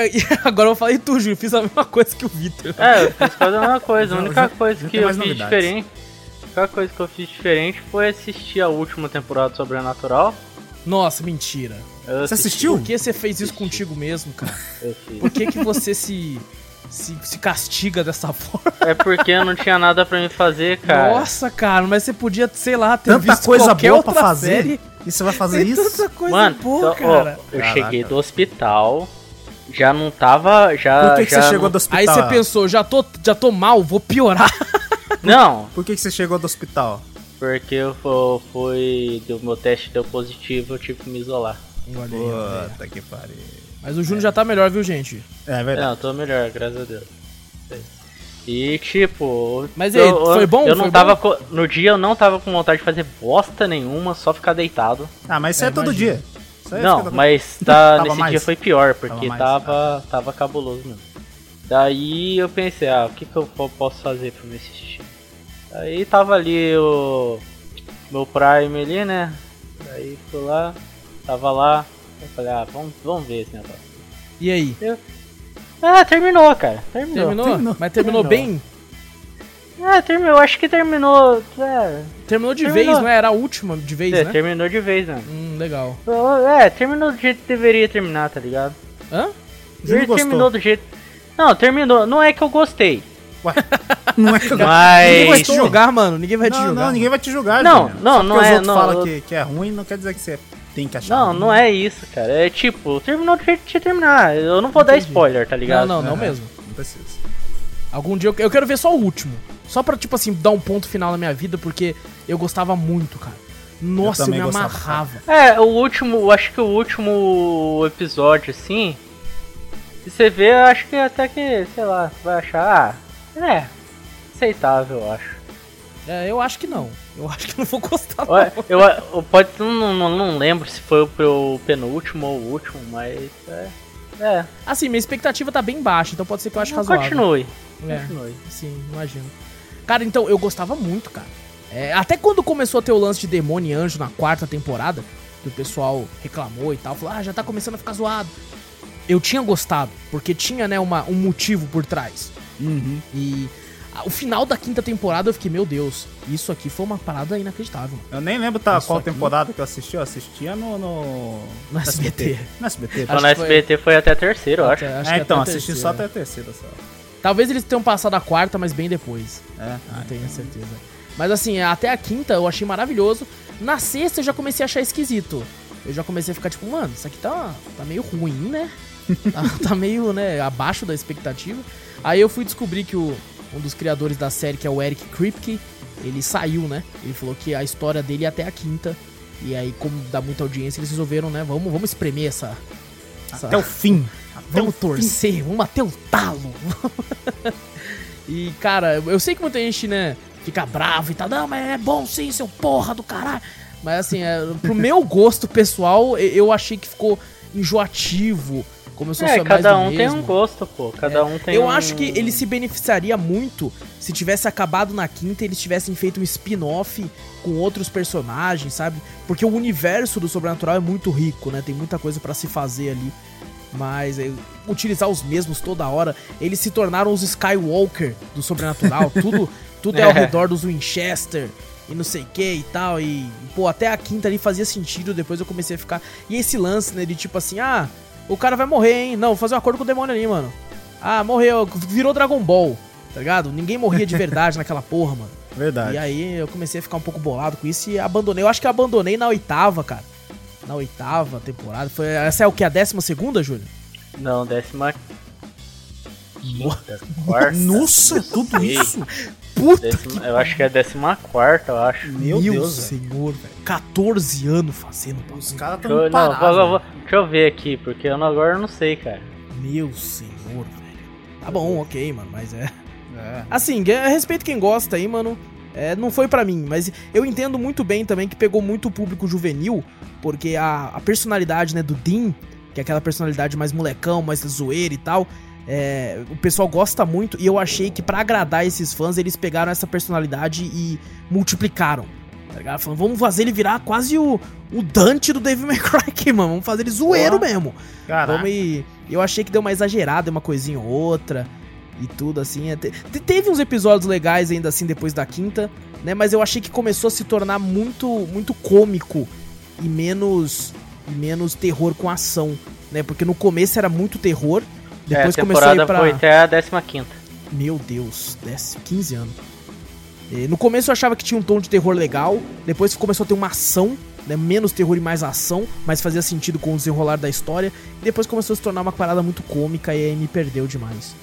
agora eu falei tudo, eu fiz a mesma coisa que o Vitor. É, eu fiz a mesma coisa. A única coisa que eu fiz diferente. A única coisa que eu fiz diferente foi assistir a última temporada do Sobrenatural. Nossa, mentira. Você assistiu? Por que você fez isso contigo mesmo, cara? Eu fiz. Por que você se castiga dessa forma? É porque eu não tinha nada pra me fazer, cara. Nossa, cara, mas você podia, sei lá, ter tanta visto coisa qualquer boa outra pra fazer. Série. E você vai fazer isso? Tanta coisa, mano, boa, então, cara. Ó, eu cheguei do hospital. Já não tava, já... Por que você chegou do hospital? Aí você pensou, já tô mal, vou piorar. Não. Por que você chegou do hospital? Porque eu fui... O meu teste deu positivo, eu tive que me isolar. Puta que pariu. Mas o Júnior já tá melhor, viu, gente? É verdade. Não, tô melhor, graças a Deus. E, tipo... Mas aí, foi bom? Eu não tava... No dia eu não tava com vontade de fazer bosta nenhuma, só ficar deitado. Ah, mas isso é todo dia. Não, mas nesse dia foi pior, porque tava cabuloso mesmo. Daí eu pensei, o que que eu posso fazer pra me assistir? Aí tava ali o meu Prime ali, né? Daí fui lá, tava lá, eu falei, vamos ver esse negócio. E aí? Terminou, cara. Terminou? Mas terminou bem? Terminou, acho que terminou. Terminou de vez, não é? Era a última de vez, né? Terminou de vez, né? Legal. Terminou do jeito que deveria terminar, tá ligado? Hã? Terminou do jeito... Não, terminou. Não é que eu gostei. Ué? Não é que eu gostei. Mas... Ninguém vai te julgar, mano. Não, ninguém vai te julgar. Não é... Não, fala que é ruim, não quer dizer que você tem que achar ruim. Não é isso, cara. É tipo, terminou do jeito que tinha que terminar. Eu não vou dar spoiler, tá ligado? Não mesmo. Não precisa. Algum dia eu quero ver só o último. Só pra, tipo assim, dar um ponto final na minha vida, porque eu gostava muito, cara. Nossa, eu me amarrava. É, o último, acho que o último episódio, assim, se você vê, eu acho que até que, sei lá, você vai achar, é, aceitável, eu acho. É, eu acho que não. Eu acho que não vou gostar. Ué, não. Eu pode, não lembro se foi o penúltimo ou o último, mas é. Assim, minha expectativa tá bem baixa, então pode ser que eu ache razoável. Continue. Sim, imagino. Cara, então, eu gostava muito, cara. É, até quando começou a ter o lance de Demônio e Anjo na quarta temporada, que o pessoal reclamou e tal, falou, já tá começando a ficar zoado. Eu tinha gostado, porque tinha, né, um motivo por trás. Uhum. E o final da quinta temporada eu fiquei, meu Deus, isso aqui foi uma parada inacreditável. Eu nem lembro qual temporada que eu assistia no SBT. No SBT. Então, no SBT foi até a terceira, eu acho. É, então, assisti só até a terceira. Só. Talvez eles tenham passado a quarta, mas bem depois. É. Não tenho certeza. Mas assim, até a quinta eu achei maravilhoso. Na sexta eu já comecei a achar esquisito. Eu já comecei a ficar tipo, mano, isso aqui tá meio ruim, né? tá meio, né, abaixo da expectativa. Aí eu fui descobrir que um dos criadores da série, que é o Eric Kripke, ele saiu, né? Ele falou que a história dele é até a quinta. E aí, como dá muita audiência, eles resolveram, né? Vamos espremer essa... Até o fim. Vamos torcer, vamos até o talo. E, cara, eu sei que muita gente, né, fica bravo e tal. Não, mas é bom sim, seu porra do caralho. Mas, assim, pro meu gosto pessoal, eu achei que ficou enjoativo. Começou a ser mais do mesmo. Cada um tem um gosto, pô. Eu acho que ele se beneficiaria muito se tivesse acabado na quinta e eles tivessem feito um spin-off com outros personagens, sabe? Porque o universo do Sobrenatural é muito rico, né? Tem muita coisa pra se fazer ali. Mas utilizar os mesmos toda hora. Eles se tornaram os Skywalker do Sobrenatural. Tudo é ao redor dos Winchester e não sei o que e tal. E, pô, até a quinta ali fazia sentido. Depois eu comecei a ficar... E esse lance, né? De tipo assim, o cara vai morrer, hein? Não, vou fazer um acordo com o demônio ali, mano. Morreu. Virou Dragon Ball, tá ligado? Ninguém morria de verdade naquela porra, mano. Verdade. E aí eu comecei a ficar um pouco bolado com isso e abandonei. Eu acho que abandonei na oitava, cara. Na oitava temporada. Essa é o quê? A 12ª, Júlio? Não, 10ª. Nossa, tudo isso? Puta! Eu acho que é 14ª, eu acho. Meu Deus, senhor, velho. 14 anos fazendo. Os caras tão parados. Deixa eu ver aqui, porque agora eu não sei, cara. Meu senhor, velho. Tá bom, ok, mano, mas é. Assim, respeito quem gosta aí, mano. Não foi pra mim, mas eu entendo muito bem também que pegou muito o público juvenil, porque a personalidade, né, do Dean, que é aquela personalidade mais molecão, mais zoeira e tal... o pessoal gosta muito e eu achei que pra agradar esses fãs eles pegaram essa personalidade e multiplicaram, tá ligado? Falando, vamos fazer ele virar quase o Dante do Devil May Cry aqui, mano, vamos fazer ele zoeiro mesmo. Caraca. Eu achei que deu uma exagerada, uma coisinha ou outra e tudo assim, teve uns episódios legais ainda assim depois da quinta, né, mas eu achei que começou a se tornar muito, muito cômico e menos terror com ação, né, porque no começo era muito terror. Depois a temporada foi até a 15ª. Meu Deus, 15 anos. E no começo eu achava que tinha um tom de terror legal, depois começou a ter uma ação, né, menos terror e mais ação, mas fazia sentido com o desenrolar da história, e depois começou a se tornar uma parada muito cômica e aí me perdeu demais.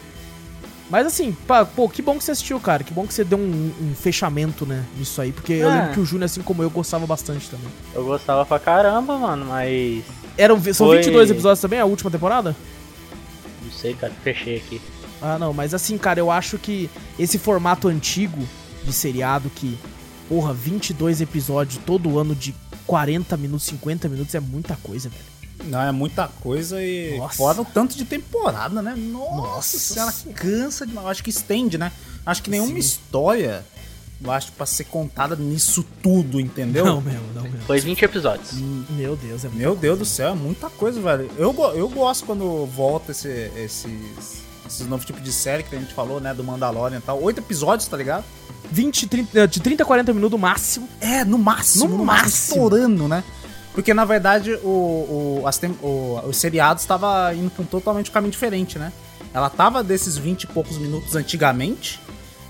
Mas assim, pô, que bom que você assistiu, cara, que bom que você deu um fechamento, né, nisso aí, porque eu lembro que o Júnior, assim como eu, gostava bastante também. Eu gostava pra caramba, mano, mas... São 22 episódios também, a última temporada? Não sei, cara, fechei aqui. Não, mas assim, cara, eu acho que esse formato antigo de seriado que, 22 episódios todo ano de 40 minutos, 50 minutos é muita coisa, velho. Não, é muita coisa e fora o tanto de temporada, né? Nossa senhora, cansa demais. Acho que estende, né? Acho que nenhuma história, eu acho, pra ser contada nisso tudo, entendeu? Não mesmo. Foi 20 episódios. Meu Deus, é muita coisa. Meu Deus do céu, é muita coisa, velho. Eu gosto quando volta esses novos tipos de série que a gente falou, né? Do Mandalorian e tal. 8 episódios, tá ligado? 30 a 40 minutos no máximo. É, no máximo. No máximo. Estourando, né? Porque, na verdade, os seriados tava indo pra totalmente um caminho diferente, né? Ela tava desses 20 e poucos minutos antigamente...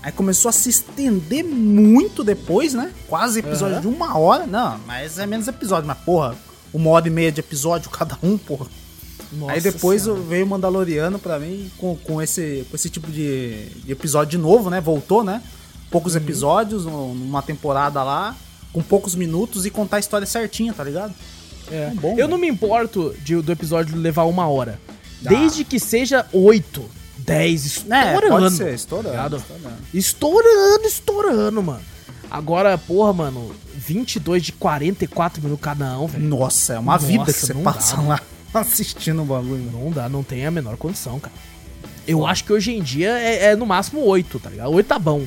Aí começou a se estender muito depois, né? Quase episódio de 1 hora. Não, mas é menos episódio. Mas, porra, 1h30 de episódio cada um, porra. Nossa, aí depois veio o Mandaloriano pra mim com esse tipo de episódio de novo, né? Voltou, né? poucos episódios, numa temporada lá, com poucos minutos e contar a história certinha, tá ligado? É. Bom, eu não me importo do episódio levar 1 hora. Desde que seja 8, 10, estourando. É, pode ser, estourando, mano. Agora, porra, mano, 22 de 44 minutos cada um, velho. Nossa, é uma vida que você passa lá assistindo o bagulho. Não dá, não tem a menor condição, cara. Eu acho que hoje em dia é no máximo 8, tá ligado? 8 tá bom.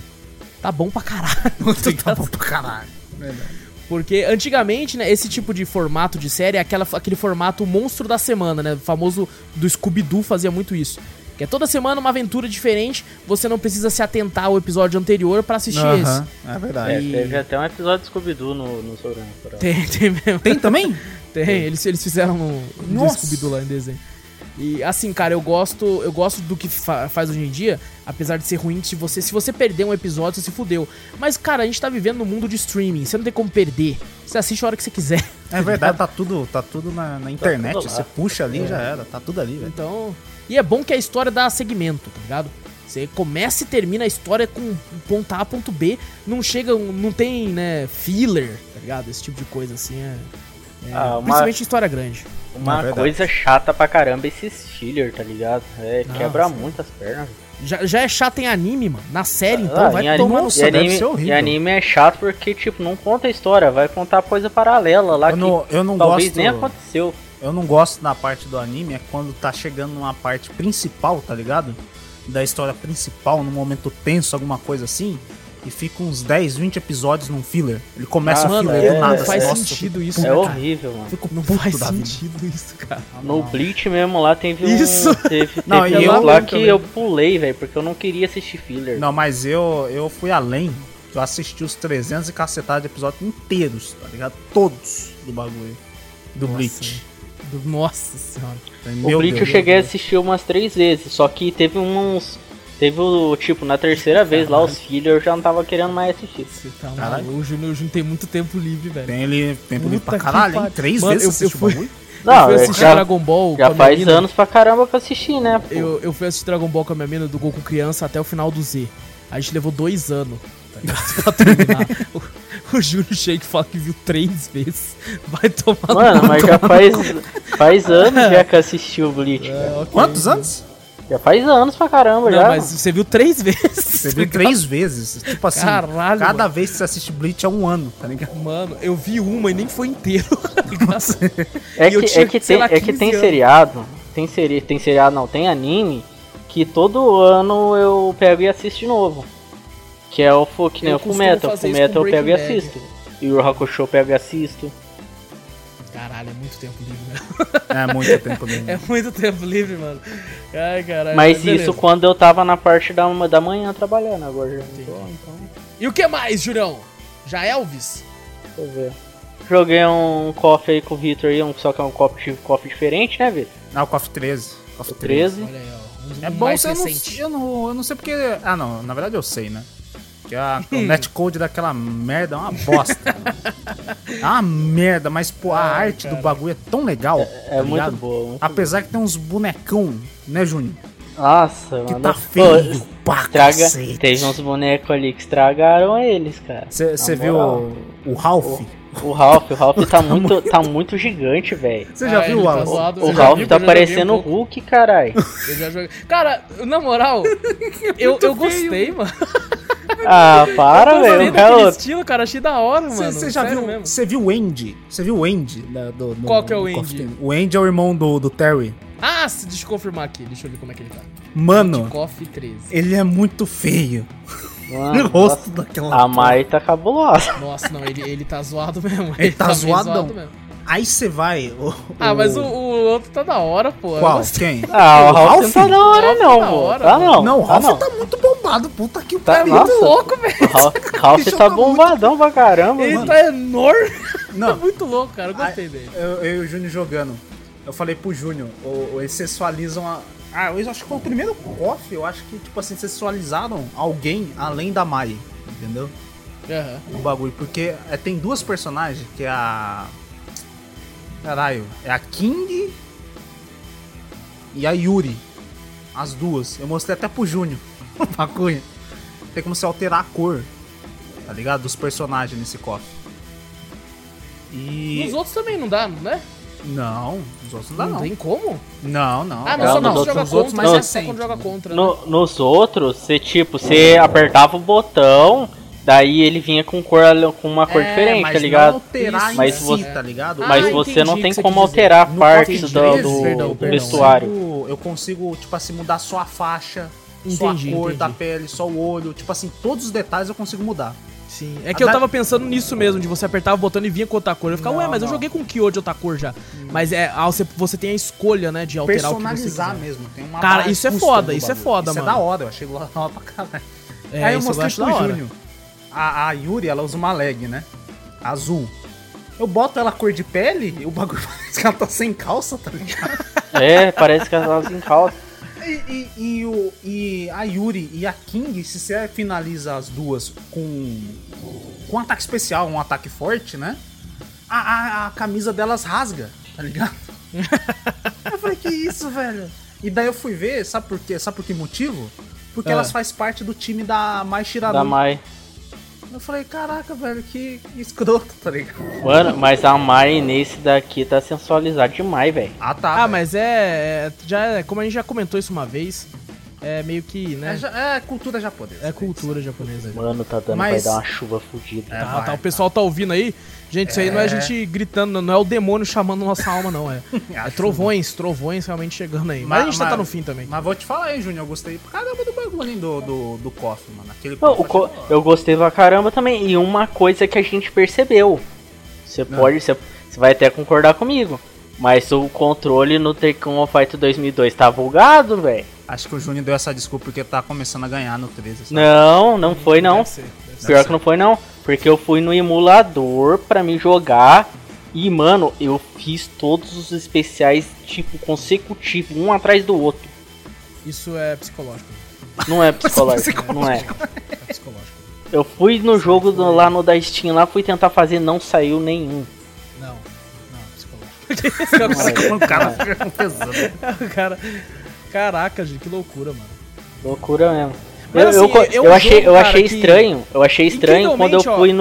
Tá bom pra caralho. 8 tá bom pra caralho. Verdade. Porque antigamente, né, esse tipo de formato de série é aquele formato monstro da semana, né? O famoso do Scooby-Doo fazia muito isso. Que é toda semana uma aventura diferente, você não precisa se atentar ao episódio anterior pra assistir esse. É verdade. E... teve até um episódio de Scooby-Doo no Sobrenatural. Tem mesmo. Tem também? Tem. Eles fizeram um Scooby-Doo lá em desenho. E assim, cara, eu gosto do que faz hoje em dia, apesar de ser ruim, se você perder um episódio, você se fudeu. Mas, cara, a gente tá vivendo no mundo de streaming, você não tem como perder. Você assiste a hora que você quiser. É verdade, tá tudo na internet, tá tudo, você puxa ali e já era, tá tudo ali, velho. Então, e é bom que a história dá segmento, tá ligado? Você começa e termina a história com ponto A, ponto B, não tem, né, filler, tá ligado? Esse tipo de coisa, assim, principalmente história grande. Uma coisa chata pra caramba esses filler, tá ligado? Quebra muitas pernas. Já é chato em anime, mano. Na série, então, vai tomar no seu. E anime é chato porque, tipo, não conta a história, vai contar coisa paralela lá eu não talvez gosto, nem aconteceu. Eu não gosto da parte do anime, é quando tá chegando numa parte principal, tá ligado? Da história principal, num momento tenso, alguma coisa assim. E fica uns 10, 20 episódios num filler. Ele começa o filler do nada. Não faz sentido isso, cara. É horrível, mano. Não faz sentido isso, cara. No Bleach mesmo lá teve isso. Eu pulei, velho, porque eu não queria assistir filler. Não, mas eu fui além. Eu assisti os 300 e cacetada de episódios inteiros, tá ligado? Todos do bagulho. Do Bleach. Nossa senhora. O Bleach eu cheguei a assistir umas 3 vezes, só que teve uns... Teve o tipo, na terceira vez lá, os filhos eu já não tava querendo mais assistir. Você tá maluco, o Júnior tem muito tempo livre, velho. Tem ele tempo livre pra caralho, hein? 3 vezes eu fui. Eu fui assistir Dragon Ball. Já faz anos pra caramba pra assistir, né? Eu fui assistir Dragon Ball com a minha mina do Goku criança até o final do Z. A gente levou 2 anos. Pra terminar. O Júnior chega e fala que viu 3 vezes. Vai tomar. Mano, mas já faz anos já que assistiu o Bleach. Okay. Quantos anos? Já faz anos pra caramba, já. Mas você viu 3 vezes. Você viu 3 vezes. Tipo assim, caralho, cada vez que você assiste Bleach é 1 ano, tá ligado? Mano, eu vi uma e nem foi inteiro. Tem anime que todo ano eu pego e assisto de novo. Que é o que nem eu Fullmetal eu pego e assisto. E o Hakusho eu pego e assisto. Caralho, é muito tempo livre, né? É muito tempo livre. É muito tempo livre, mano. Ai, caralho. Mas isso beleza. Quando eu tava na parte da manhã trabalhando agora. E o que mais, Jurão? Já Elvis? Deixa eu ver. Joguei um coffee aí com o Vitor aí, só que é um coffee diferente, né, Vitor? Não, o coffee 13. Coffee 13. Olha aí, ó. É bom ser recente. Eu não sei porque... Ah, não. Na verdade eu sei, né? Que o netcode daquela merda é uma bosta. É uma merda, mas pô, a arte do bagulho é tão legal. É muito boa. Muito Apesar boa. Que tem uns bonecão, né, Júnior? Nossa, mano. Que tá feio pra cacete. Teve uns bonecos ali que estragaram eles, cara. Você viu o Ralph? O Ralph, tá muito gigante, velho. Você já viu, Wallace? O Ralph tá parecendo o Hulk, caralho. Cara, na moral, eu gostei, mano. Para, velho. Eu estilo, cara, achei da hora, mano. Você já viu mesmo? Você viu o Andy? Você viu o Andy? Qual que é o Andy? O Andy é o irmão do Terry. Ah, deixa eu confirmar aqui. Deixa eu ver como é que ele tá. Mano, ele é muito feio. Mano, o rosto daquela... A Mai tá cabulosa. Nossa, não, ele tá zoado mesmo. Ele tá zoadão. Aí você vai... mas o outro tá da hora, pô. Qual? Quem? O Ralph não tá da hora, não, pô. Não, o Ralph tá muito bombado, puta que pariu. Tá muito louco, velho. O Ralph tá bombadão pra caramba, mano. Ele tá enorme. Tá muito louco, cara. Eu gostei dele. Eu e o Júnior jogando. Eu falei pro Júnior, eles sexualizam a... eu acho que foi o primeiro coffee, eu acho que, tipo assim, sexualizaram alguém além da Mai, entendeu? O bagulho, porque tem 2 personagens, que é a... Caralho, é a King e a Yuri, as 2. Eu mostrei até pro Júnior, tem como você alterar a cor tá ligado? Dos personagens nesse cofre. E... nos outros também não dá, né? Não, os outros não dá, não. Não tem como? Não, não. Ah, mas só quando joga contra, mas é só quando joga contra. Nos outros, você tipo, você apertava o botão, daí ele vinha com uma cor diferente, mas tá ligado? Não alterar isso, mas em você, si, tá ligado? Mas você não tem como alterar partes do vestuário. Eu consigo, tipo assim, mudar só a faixa, só a cor da pele, só o olho, tipo assim, todos os detalhes eu consigo mudar. Sim, é que eu tava pensando nisso mesmo, de você apertar o botão e vinha com outra cor. Eu ficava, ué, mas eu joguei com o Kyo de outra cor já. Mas é, você tem a escolha, né, de alterar o que você quiser. Personalizar mesmo, tem uma... Cara, isso é foda, mano. Isso é da hora, eu achei lá pra caralho. É, aí eu mostrei pro Júnior. A Yuri, ela usa uma leg, né, azul. Eu boto ela cor de pele e o bagulho parece que ela tá sem calça, tá ligado? É, parece que ela tá sem calça. E a Yuri e a King, se você finaliza as duas com um ataque especial, um ataque forte, né? A camisa delas rasga, tá ligado? Eu falei, que isso, velho? E daí eu fui ver, sabe por quê? Sabe por que motivo? Porque elas fazem parte do time da Mai Shirano. Da Mai. Eu falei, caraca, velho, que escroto, tá ligado? Mano, mas a Mai nesse daqui tá sensualizada demais, velho. Ah, tá. Ah, véio. Mas já, como a gente já comentou isso uma vez, é meio que, né? É cultura japonesa. É cultura japonesa. Mano, tá dando, mas... vai dar uma chuva fodida. É, tá, o pessoal tá ouvindo aí. Gente, isso aí não é a gente gritando, não é o demônio chamando nossa alma, não. É trovões realmente chegando aí. Mas a gente tá no fim também. Mas vou te falar aí, Júnior, eu gostei pra caramba do bagulho do cofre, mano. Eu gostei pra caramba também. E uma coisa que a gente percebeu, você vai até concordar comigo, mas o controle no Tekken Fight 2002 tá bugado, velho. Acho que o Júnior deu essa desculpa porque tá começando a ganhar no 13. Sabe? Não foi não. Deve ser. Que não foi não. Porque eu fui no emulador pra me jogar e, mano, eu fiz todos os especiais, tipo, consecutivos, um atrás do outro. Isso é psicológico. Não é psicológico, não é. É psicológico. Eu fui no jogo lá no da Steam, lá fui tentar fazer, não saiu nenhum. Não, psicológico. O cara fica com tesão. O cara... Caraca, gente, que loucura, mano. Loucura mesmo. Mas, eu achei estranho quando eu fui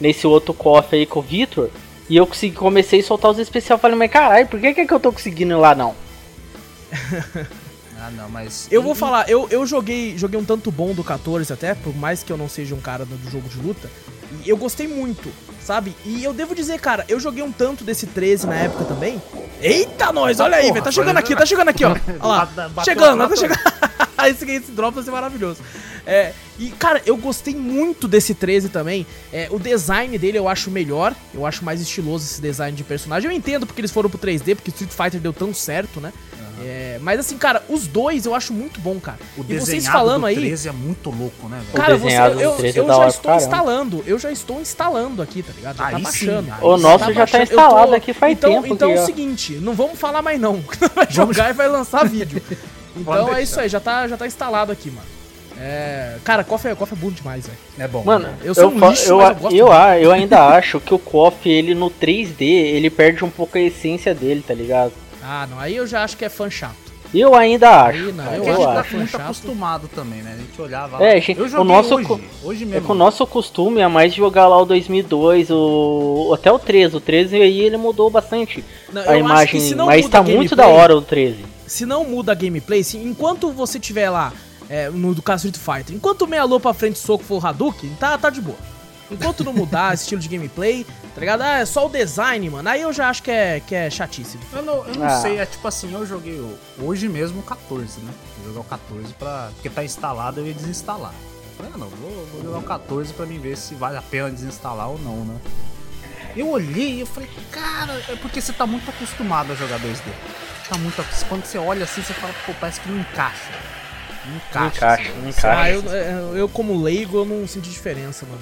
nesse outro cofre aí com o Vitor e eu comecei a soltar os especiais. Falei, mas caralho, por que eu tô conseguindo ir lá não? Ah, não, mas... Eu vou falar, eu joguei um tanto bom do 14 até, por mais que eu não seja um cara do jogo de luta. E eu gostei muito, sabe? E eu devo dizer, cara, eu joguei um tanto desse 13 na época também. Eita, nós, olha aí, velho, tá chegando aqui, ó. Olha lá, chegando. Esse drop vai ser maravilhoso. E, cara, eu gostei muito desse 13 também. O design dele eu acho melhor, eu acho mais estiloso esse design de personagem. Eu entendo porque eles foram pro 3D, porque Street Fighter deu tão certo, né? Mas assim, cara, os dois eu acho muito bom, cara. E vocês falando aí, o desenho do 13 é muito louco, né, velho? Cara, eu já estou instalando aqui, tá ligado? Já tá baixando. O nosso já tá instalado aqui faz tempo. Então é o seguinte, não vamos falar mais não. Vai jogar e vai lançar vídeo. Então é isso aí, já tá instalado aqui, mano. Cara, cofre é burro demais, velho. É bom. Mano, eu sou um lixo, mas eu gosto. Eu ainda acho que o cofre, ele no 3D, ele perde um pouco a essência dele, tá ligado? Ah, não, aí eu já acho que é fã chato. Eu ainda acho. Aí, não, eu acho. A gente tá muito chato. Acostumado também, né? A gente olhava lá. Gente, eu joguei hoje mesmo. É que o nosso costume é mais jogar lá o 2002, até o 13. O 13 aí ele mudou bastante a imagem, mas tá muito da hora o 13. Se não muda a gameplay, se enquanto você tiver lá, no caso Street Fighter, enquanto o meia-lua pra frente soco for Hadouken, tá de boa. Enquanto não mudar estilo de gameplay, tá ligado? Ah, é só o design, mano. Aí eu já acho que é chatíssimo. Eu não sei, é tipo assim, eu joguei hoje mesmo o 14, né? Vou jogar o 14 porque tá instalado, eu ia desinstalar. Eu falei, vou jogar o 14 pra mim ver se vale a pena desinstalar ou não, né? Eu olhei e eu falei, cara, é porque você tá muito acostumado a jogar 2D. Tá muito acostumado. Quando você olha assim, você fala, pô, parece que não encaixa. Não encaixa. Eu como leigo, eu não senti diferença, mano.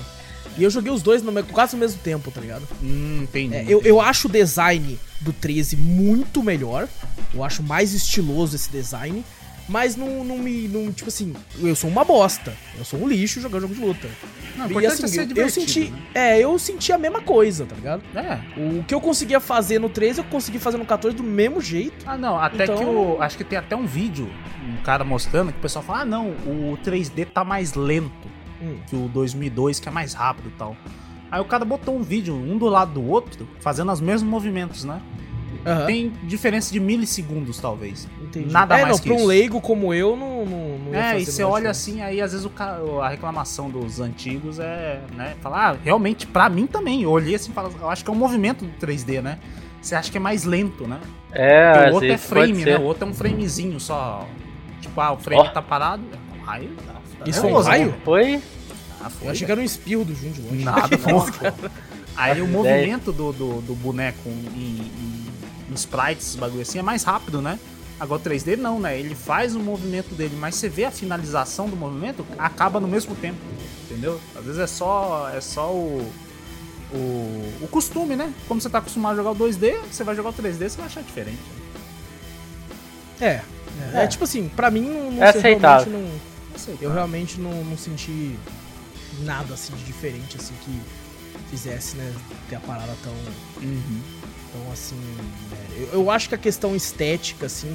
E eu joguei os dois quase no mesmo tempo, tá ligado? Entendi. Eu acho o design do 13 muito melhor. Eu acho mais estiloso esse design. Mas não, tipo assim, eu sou uma bosta. Eu sou um lixo jogando jogo de luta. Não, e assim, ser divertido, eu senti a mesma coisa, tá ligado? O que eu conseguia fazer no 13, eu consegui fazer no 14 do mesmo jeito. Ah, não, até então... que eu... Acho que tem até um vídeo, um cara mostrando, que o pessoal fala, o 3D tá mais lento. que o 2002, que é mais rápido e tal. Aí o cara botou um vídeo, um do lado do outro, fazendo os mesmos movimentos, né? Uhum. Tem diferença de milissegundos, talvez. Entendi. Nada mais que isso. Pra um leigo como eu, não ia fazer. E você olha assim, aí às vezes a reclamação dos antigos é, né? Falar, realmente, pra mim também. Eu olhei assim, eu acho que é um movimento do 3D, né? Você acha que é mais lento, né? É, o outro é frame, né? O outro é um framezinho só. Tipo, o frame tá parado. Um raio? Isso foi um raio? Foi? Ah, foi. Eu achei que era um espirro do Júnior hoje. Nada, não. Aí o movimento do boneco em sprites, esses bagulho assim, é mais rápido, né? Agora o 3D não, né? Ele faz o movimento dele, mas você vê a finalização do movimento, acaba no mesmo tempo, entendeu? Às vezes é só o costume, né? Como você tá acostumado a jogar o 2D, você vai jogar o 3D, você vai achar diferente. É tipo assim, pra mim não é aceitável. Eu realmente não senti nada assim de diferente, assim, que fizesse, né, ter a parada tão... Então, assim, eu acho que a questão estética, assim,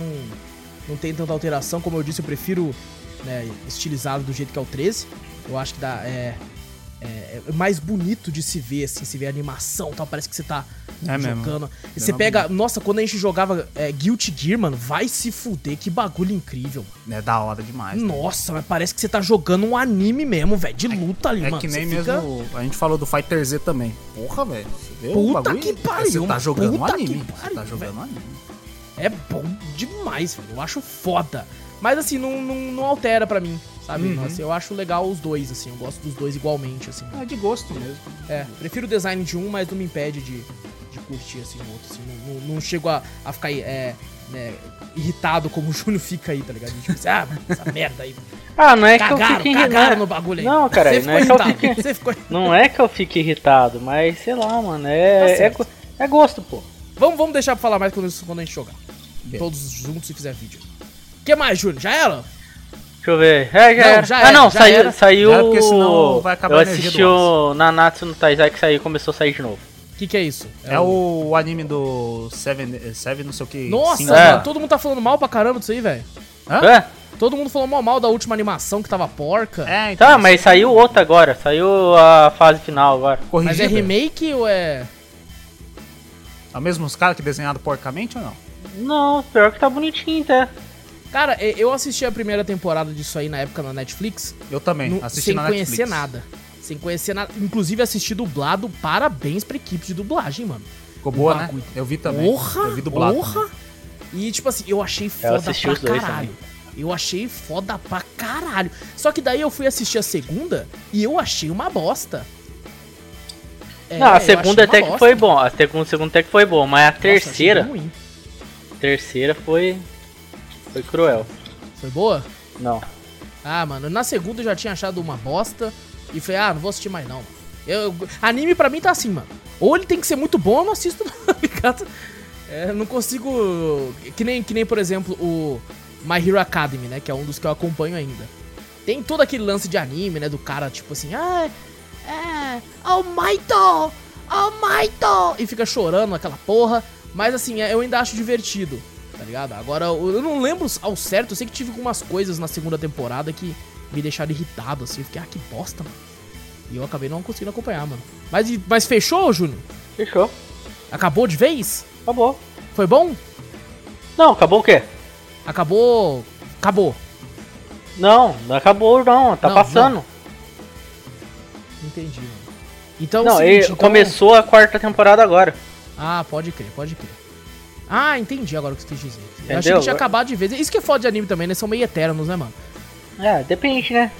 não tem tanta alteração. Como eu disse, eu prefiro, né, estilizado do jeito que é o 13. Eu acho que é mais bonito de se ver, assim, se ver a animação e tal. Parece que você tá jogando. E você pega... Nossa, quando a gente jogava Guilty Gear, mano, vai se fuder, que bagulho incrível. É da hora demais. Nossa, né? Mas parece que você tá jogando um anime mesmo, velho, de luta ali, mano. É que nem mesmo... A gente falou do FighterZ também. Porra, velho. Puta que pariu, você tá jogando um anime. Você tá jogando um anime. É bom demais, velho. Eu acho foda. Mas assim, não altera pra mim, sabe? Uhum. Assim, eu acho legal os dois, assim. Eu gosto dos dois igualmente, assim. É de gosto mesmo. Prefiro o design de um, mas não me impede de curtir, assim, o outro. Assim. Não chego a ficar irritado como o Júnior fica aí, tá ligado? Tipo assim, essa merda aí. Não é cagaram, que eu fique irritado. Cagaram no bagulho aí. Não, cara, você não ficou irritado. Não é que eu fique irritado, mas sei lá, mano. É gosto, pô. Vamos deixar pra falar mais quando a gente jogar. Bem. Todos juntos, se fizer vídeo. O que mais, Júnior? Já era? Deixa eu ver. Saiu. Já era, porque senão vai acabar. Eu assisti o Nanatsu no Taizai, que saiu, começou a sair de novo. O que é isso? É o anime do Seven não sei o que. Nossa, mano, todo mundo tá falando mal pra caramba disso aí, velho. É? Todo mundo falou mal da última animação que tava porca. Então, tá, mas assim, saiu outra agora. Saiu a fase final agora. Corrigida. Mas é remake ou é... É o mesmo cara que desenhado porcamente ou não? Não, pior que tá bonitinho até. Cara, eu assisti a primeira temporada disso aí na época na Netflix. Eu também, assisti na Netflix. Sem conhecer nada. Inclusive assisti dublado. Parabéns pra equipe de dublagem, mano. Ficou boa, né? Eu vi também. Eu vi dublado. Porra! E tipo assim, eu achei foda pra caralho. Eu achei foda pra caralho. Só que daí eu fui assistir a segunda e eu achei uma bosta. A segunda até que foi bom. A segunda até que foi bom, mas a terceira... Nossa, ruim. A terceira foi cruel. Foi boa? Não. Ah, mano, na segunda eu já tinha achado uma bosta e falei, não vou assistir mais não. Anime pra mim tá assim, mano. Ou ele tem que ser muito bom ou eu não assisto, não, ligado? Não consigo... Que nem, por exemplo, o My Hero Academy, né? Que é um dos que eu acompanho ainda. Tem todo aquele lance de anime, né? Do cara, tipo assim, Oh my God! E fica chorando aquela porra. Mas assim, eu ainda acho divertido, tá ligado? Agora, eu não lembro ao certo. Eu sei que tive algumas coisas na segunda temporada que me deixaram irritado, assim. Eu fiquei, que bosta, mano. E eu acabei não conseguindo acompanhar, mano. Mas fechou, Júnior? Fechou. Acabou de vez? Acabou. Foi bom? Não, acabou o quê? Acabou. Não acabou não. Tá passando. Não. Entendi, mano. Então, não, seguinte, começou a quarta temporada agora. Ah, pode crer. Ah, entendi agora o que você quis dizer. Entendeu? Eu achei que tinha acabado de vez. Isso que é foda de anime também, né? São meio eternos, né, mano? Depende, né?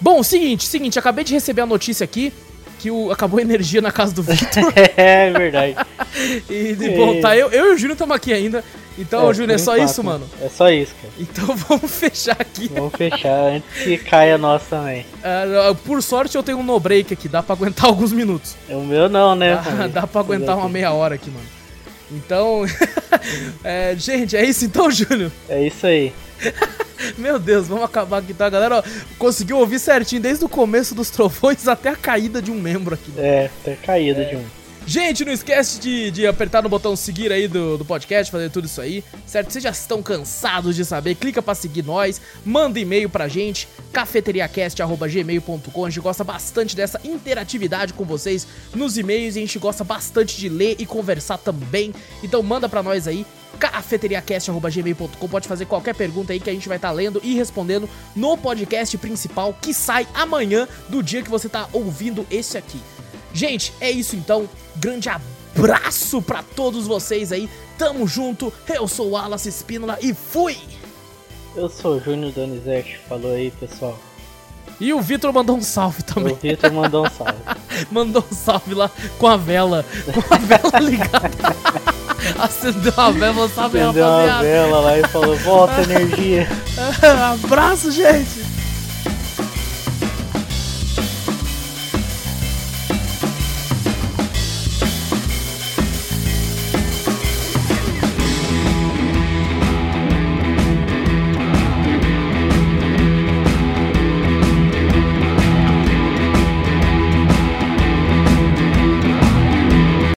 Bom, seguinte, acabei de receber a notícia aqui que acabou a energia na casa do Vitor. É verdade. Bom, tá, eu e o Júnior estamos aqui ainda. Então, Júnior, é só isso, mano? É só isso, cara. Então vamos fechar aqui. Vamos fechar antes que caia nós também. Por sorte eu tenho um no break aqui, dá pra aguentar alguns minutos. O meu não, né? Dá pra aguentar uma meia hora aqui, mano. Então, gente, é isso então, Júnior? É isso aí. Meu Deus, vamos acabar aqui, tá, galera? Conseguiu ouvir certinho desde o começo dos trovões até a caída de um membro aqui. Até a caída de um. Gente, não esquece de apertar no botão seguir aí do podcast, fazer tudo isso aí, certo? Vocês já estão cansados de saber, clica pra seguir nós, manda e-mail pra gente, cafeteriacast@gmail.com, a gente gosta bastante dessa interatividade com vocês nos e-mails e a gente gosta bastante de ler e conversar também, então manda pra nós aí, cafeteriacast@gmail.com, pode fazer qualquer pergunta aí que a gente vai estar lendo e respondendo no podcast principal que sai amanhã do dia que você tá ouvindo esse aqui. Gente, é isso então, grande abraço pra todos vocês aí, tamo junto, eu sou o Wallace Espíndola e fui! Eu sou o Júnior Donizete, falou aí pessoal. E o Vitor mandou um salve também. O Vitor mandou um salve. Mandou um salve lá com a vela ligada. Acendeu a vela, sabe? Acendeu a vela lá e falou, volta energia. Abraço, gente!